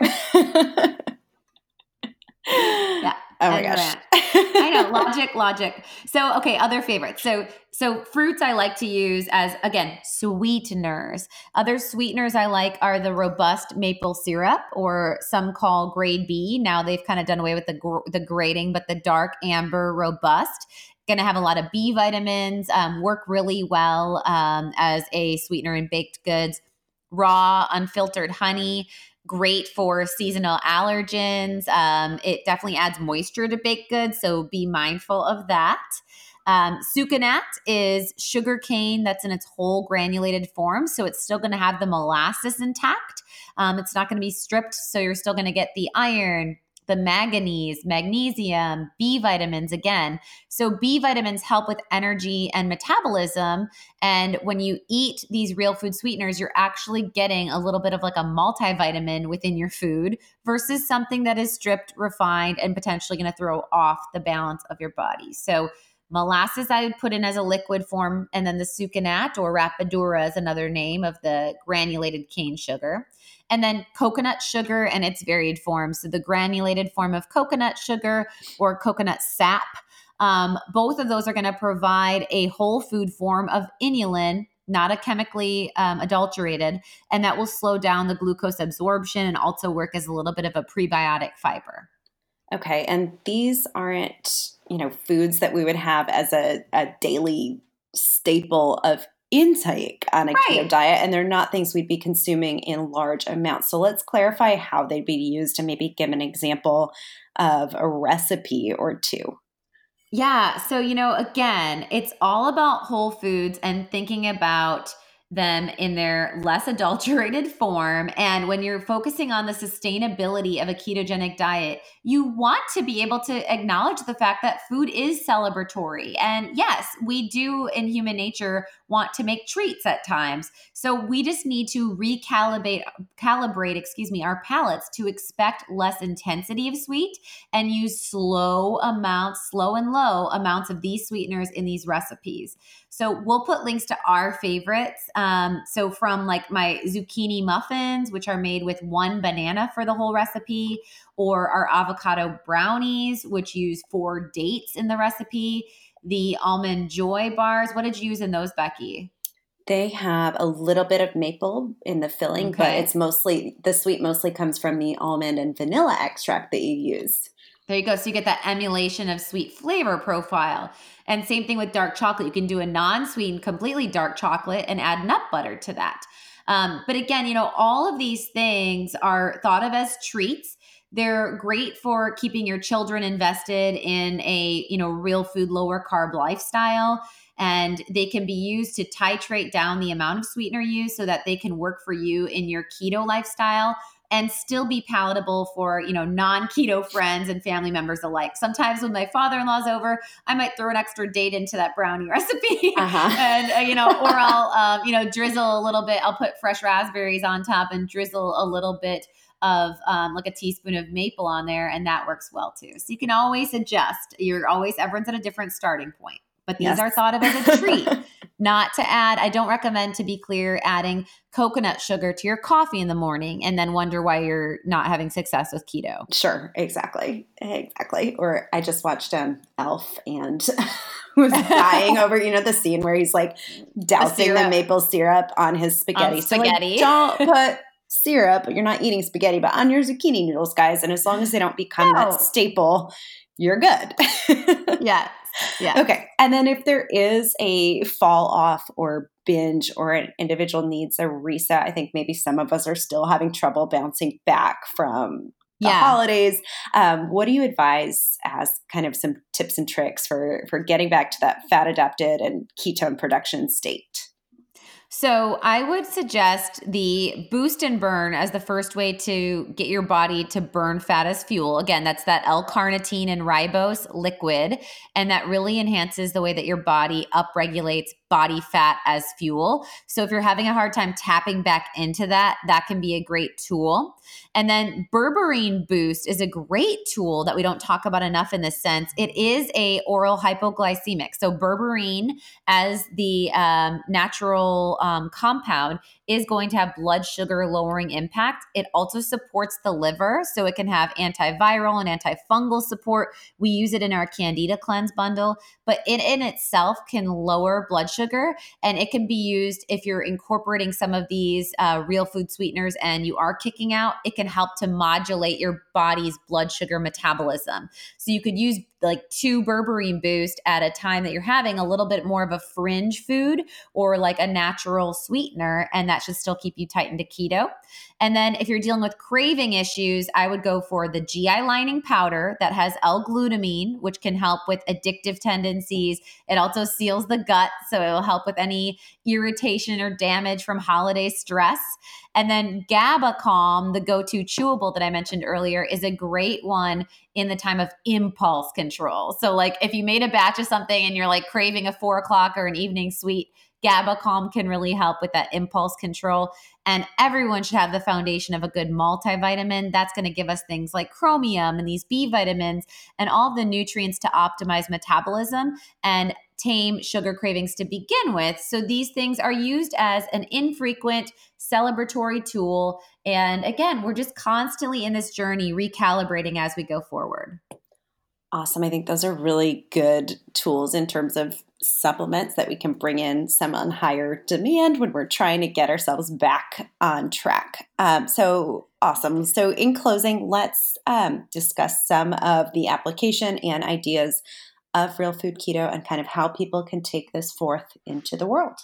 Yeah. Oh my gosh. I know. Logic. So, okay. Other favorites. So fruits I like to use as, again, sweeteners. Other sweeteners I like are the robust maple syrup, or some call grade B. Now they've kind of done away with the grading, but the dark amber robust. Going to have a lot of B vitamins, work really well as a sweetener in baked goods. Raw, unfiltered honey. Great for seasonal allergens. It definitely adds moisture to baked goods, so be mindful of that. Sucanat is sugar cane that's in its whole granulated form, so it's still going to have the molasses intact. It's not going to be stripped, so you're still going to get the iron, the manganese, magnesium, B vitamins again. So B vitamins help with energy and metabolism. And when you eat these real food sweeteners, you're actually getting a little bit of like a multivitamin within your food versus something that is stripped, refined, and potentially going to throw off the balance of your body. So molasses I would put in as a liquid form, and then the sucanat, or rapadura is another name of the granulated cane sugar. And then coconut sugar and its varied forms. So the granulated form of coconut sugar or coconut sap. Both of those are going to provide a whole food form of inulin, not a chemically adulterated, and that will slow down the glucose absorption and also work as a little bit of a prebiotic fiber. Okay. And these aren't, foods that we would have as a daily staple of intake on a keto diet, and they're not things we'd be consuming in large amounts. So let's clarify how they'd be used and maybe give an example of a recipe or two. Yeah. So, again, it's all about whole foods and thinking about them in their less adulterated form. And when you're focusing on the sustainability of a ketogenic diet, you want to be able to acknowledge the fact that food is celebratory. And yes, we do in human nature want to make treats at times. So we just need to calibrate our palates to expect less intensity of sweet and use slow and low amounts of these sweeteners in these recipes. So we'll put links to our favorites. So from like my zucchini muffins, which are made with 1 banana for the whole recipe, or our avocado brownies, which use 4 dates in the recipe, the almond joy bars. What did you use in those, Becky? They have a little bit of maple in the filling, okay. But it's mostly – the sweet mostly comes from the almond and vanilla extract that you use. There you go. So you get that emulation of sweet flavor profile. And same thing with dark chocolate. You can do a non-sweetened, completely dark chocolate and add nut butter to that. But again, all of these things are thought of as treats. They're great for keeping your children invested in a, real food, lower carb lifestyle. And they can be used to titrate down the amount of sweetener use so that they can work for you in your keto lifestyle and still be palatable for, non-keto friends and family members alike. Sometimes when my father-in-law's over, I might throw an extra date into that brownie recipe and, or I'll, drizzle a little bit. I'll put fresh raspberries on top and drizzle a little bit of like a teaspoon of maple on there, and that works well too. So you can always adjust. Everyone's at a different starting point. But these are thought of as a treat, not to add. I don't recommend, to be clear, adding coconut sugar to your coffee in the morning and then wonder why you're not having success with keto. Sure. Exactly. Or I just watched Elf and was dying over, the scene where he's like dousing the maple syrup on his spaghetti. So like, don't put syrup, you're not eating spaghetti, but on your zucchini noodles, guys. And as long as they don't become that staple, you're good. Yeah. Okay. And then if there is a fall off or binge or an individual needs a reset, I think maybe some of us are still having trouble bouncing back from the holidays. What do you advise as kind of some tips and tricks for getting back to that fat adapted and ketone production state? So I would suggest the boost and burn as the first way to get your body to burn fat as fuel. Again, that's that L-carnitine and ribose liquid, and that really enhances the way that your body upregulates body fat as fuel. So if you're having a hard time tapping back into that, that can be a great tool. And then berberine boost is a great tool that we don't talk about enough in this sense. It is a oral hypoglycemic. So berberine as the natural compound is going to have blood sugar lowering impact. It also supports the liver, so it can have antiviral and antifungal support. We use it in our Candida Cleanse bundle, but it in itself can lower blood sugar, and it can be used if you're incorporating some of these real food sweeteners and you are kicking out. It can help to modulate your body's blood sugar metabolism. So you could use like 2 berberine boost at a time that you're having a little bit more of a fringe food or like a natural sweetener, and that should still keep you tightened to keto. And then if you're dealing with craving issues, I would go for the GI lining powder that has L-glutamine, which can help with addictive tendencies. It also seals the gut, so it will help with any irritation or damage from holiday stress. And then GABA-Calm, the go-to chewable that I mentioned earlier, is a great one in the time of impulse control. So like if you made a batch of something and you're like craving a 4 o'clock or an evening sweet, GABA-Calm can really help with that impulse control. And everyone should have the foundation of a good multivitamin. That's going to give us things like chromium and these B vitamins and all the nutrients to optimize metabolism and tame sugar cravings to begin with. So these things are used as an infrequent celebratory tool. And again, we're just constantly in this journey recalibrating as we go forward. Awesome. I think those are really good tools in terms of supplements that we can bring in some on higher demand when we're trying to get ourselves back on track. So awesome. So in closing, let's discuss some of the application and ideas of Real Food Keto and kind of how people can take this forth into the world.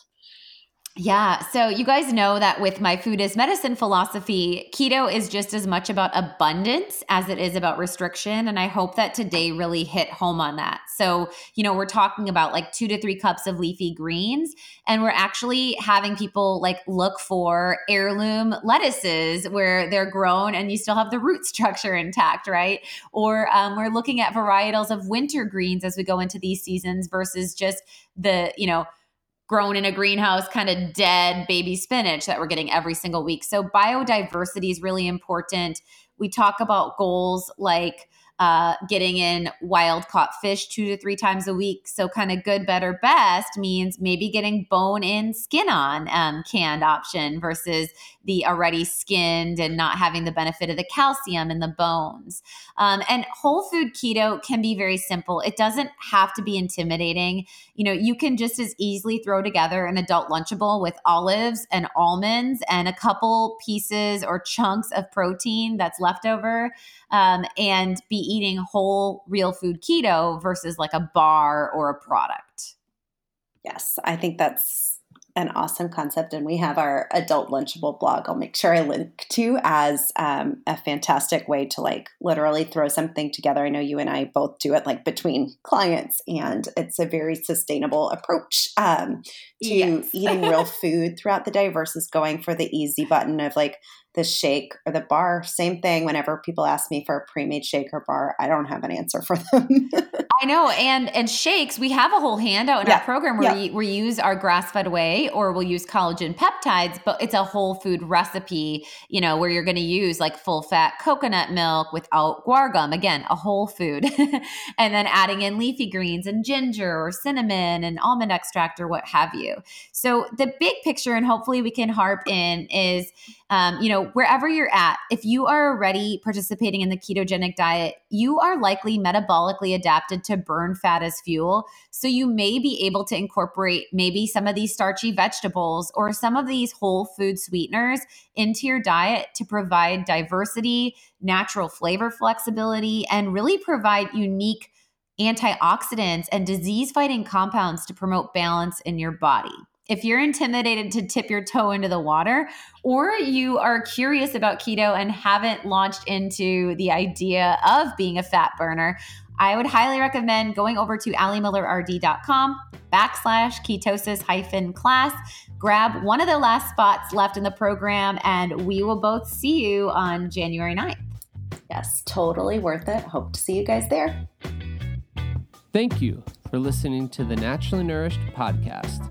Yeah. So you guys know that with my food is medicine philosophy, keto is just as much about abundance as it is about restriction. And I hope that today really hit home on that. So, we're talking about like 2 to 3 cups of leafy greens, and we're actually having people like look for heirloom lettuces where they're grown and you still have the root structure intact, right? Or we're looking at varietals of winter greens as we go into these seasons versus just the, grown in a greenhouse, kind of dead baby spinach that we're getting every single week. So biodiversity is really important. We talk about goals like getting in wild caught fish 2 to 3 times a week. So kind of good, better, best means maybe getting bone in, skin on canned option versus the already skinned and not having the benefit of the calcium in the bones. And whole food keto can be very simple. It doesn't have to be intimidating. You can just as easily throw together an adult Lunchable with olives and almonds and a couple pieces or chunks of protein that's left over and be eating whole real food keto versus like a bar or a product. Yes, I think that's an awesome concept. And we have our adult Lunchable blog I'll make sure I link to as a fantastic way to like literally throw something together. I know you and I both do it like between clients, and it's a very sustainable approach to eating real food throughout the day versus going for the easy button of like, the shake or the bar. Same thing. Whenever people ask me for a pre-made shake or bar, I don't have an answer for them. I know. And shakes, we have a whole handout in our program where we use our grass-fed whey, or we'll use collagen peptides, but it's a whole food recipe, you know, where you're going to use like full fat coconut milk without guar gum. Again, a whole food. And then adding in leafy greens and ginger or cinnamon and almond extract or what have you. So the big picture, and hopefully we can harp in, is, you know, wherever you're at, if you are already participating in the ketogenic diet, you are likely metabolically adapted to burn fat as fuel. So you may be able to incorporate maybe some of these starchy vegetables or some of these whole food sweeteners into your diet to provide diversity, natural flavor flexibility, and really provide unique antioxidants and disease-fighting compounds to promote balance in your body. If you're intimidated to tip your toe into the water, or you are curious about keto and haven't launched into the idea of being a fat burner, I would highly recommend going over to alimillerrd.com/ketosis-class. Grab one of the last spots left in the program, and we will both see you on January 9th. Yes, totally worth it. Hope to see you guys there. Thank you for listening to the Naturally Nourished podcast.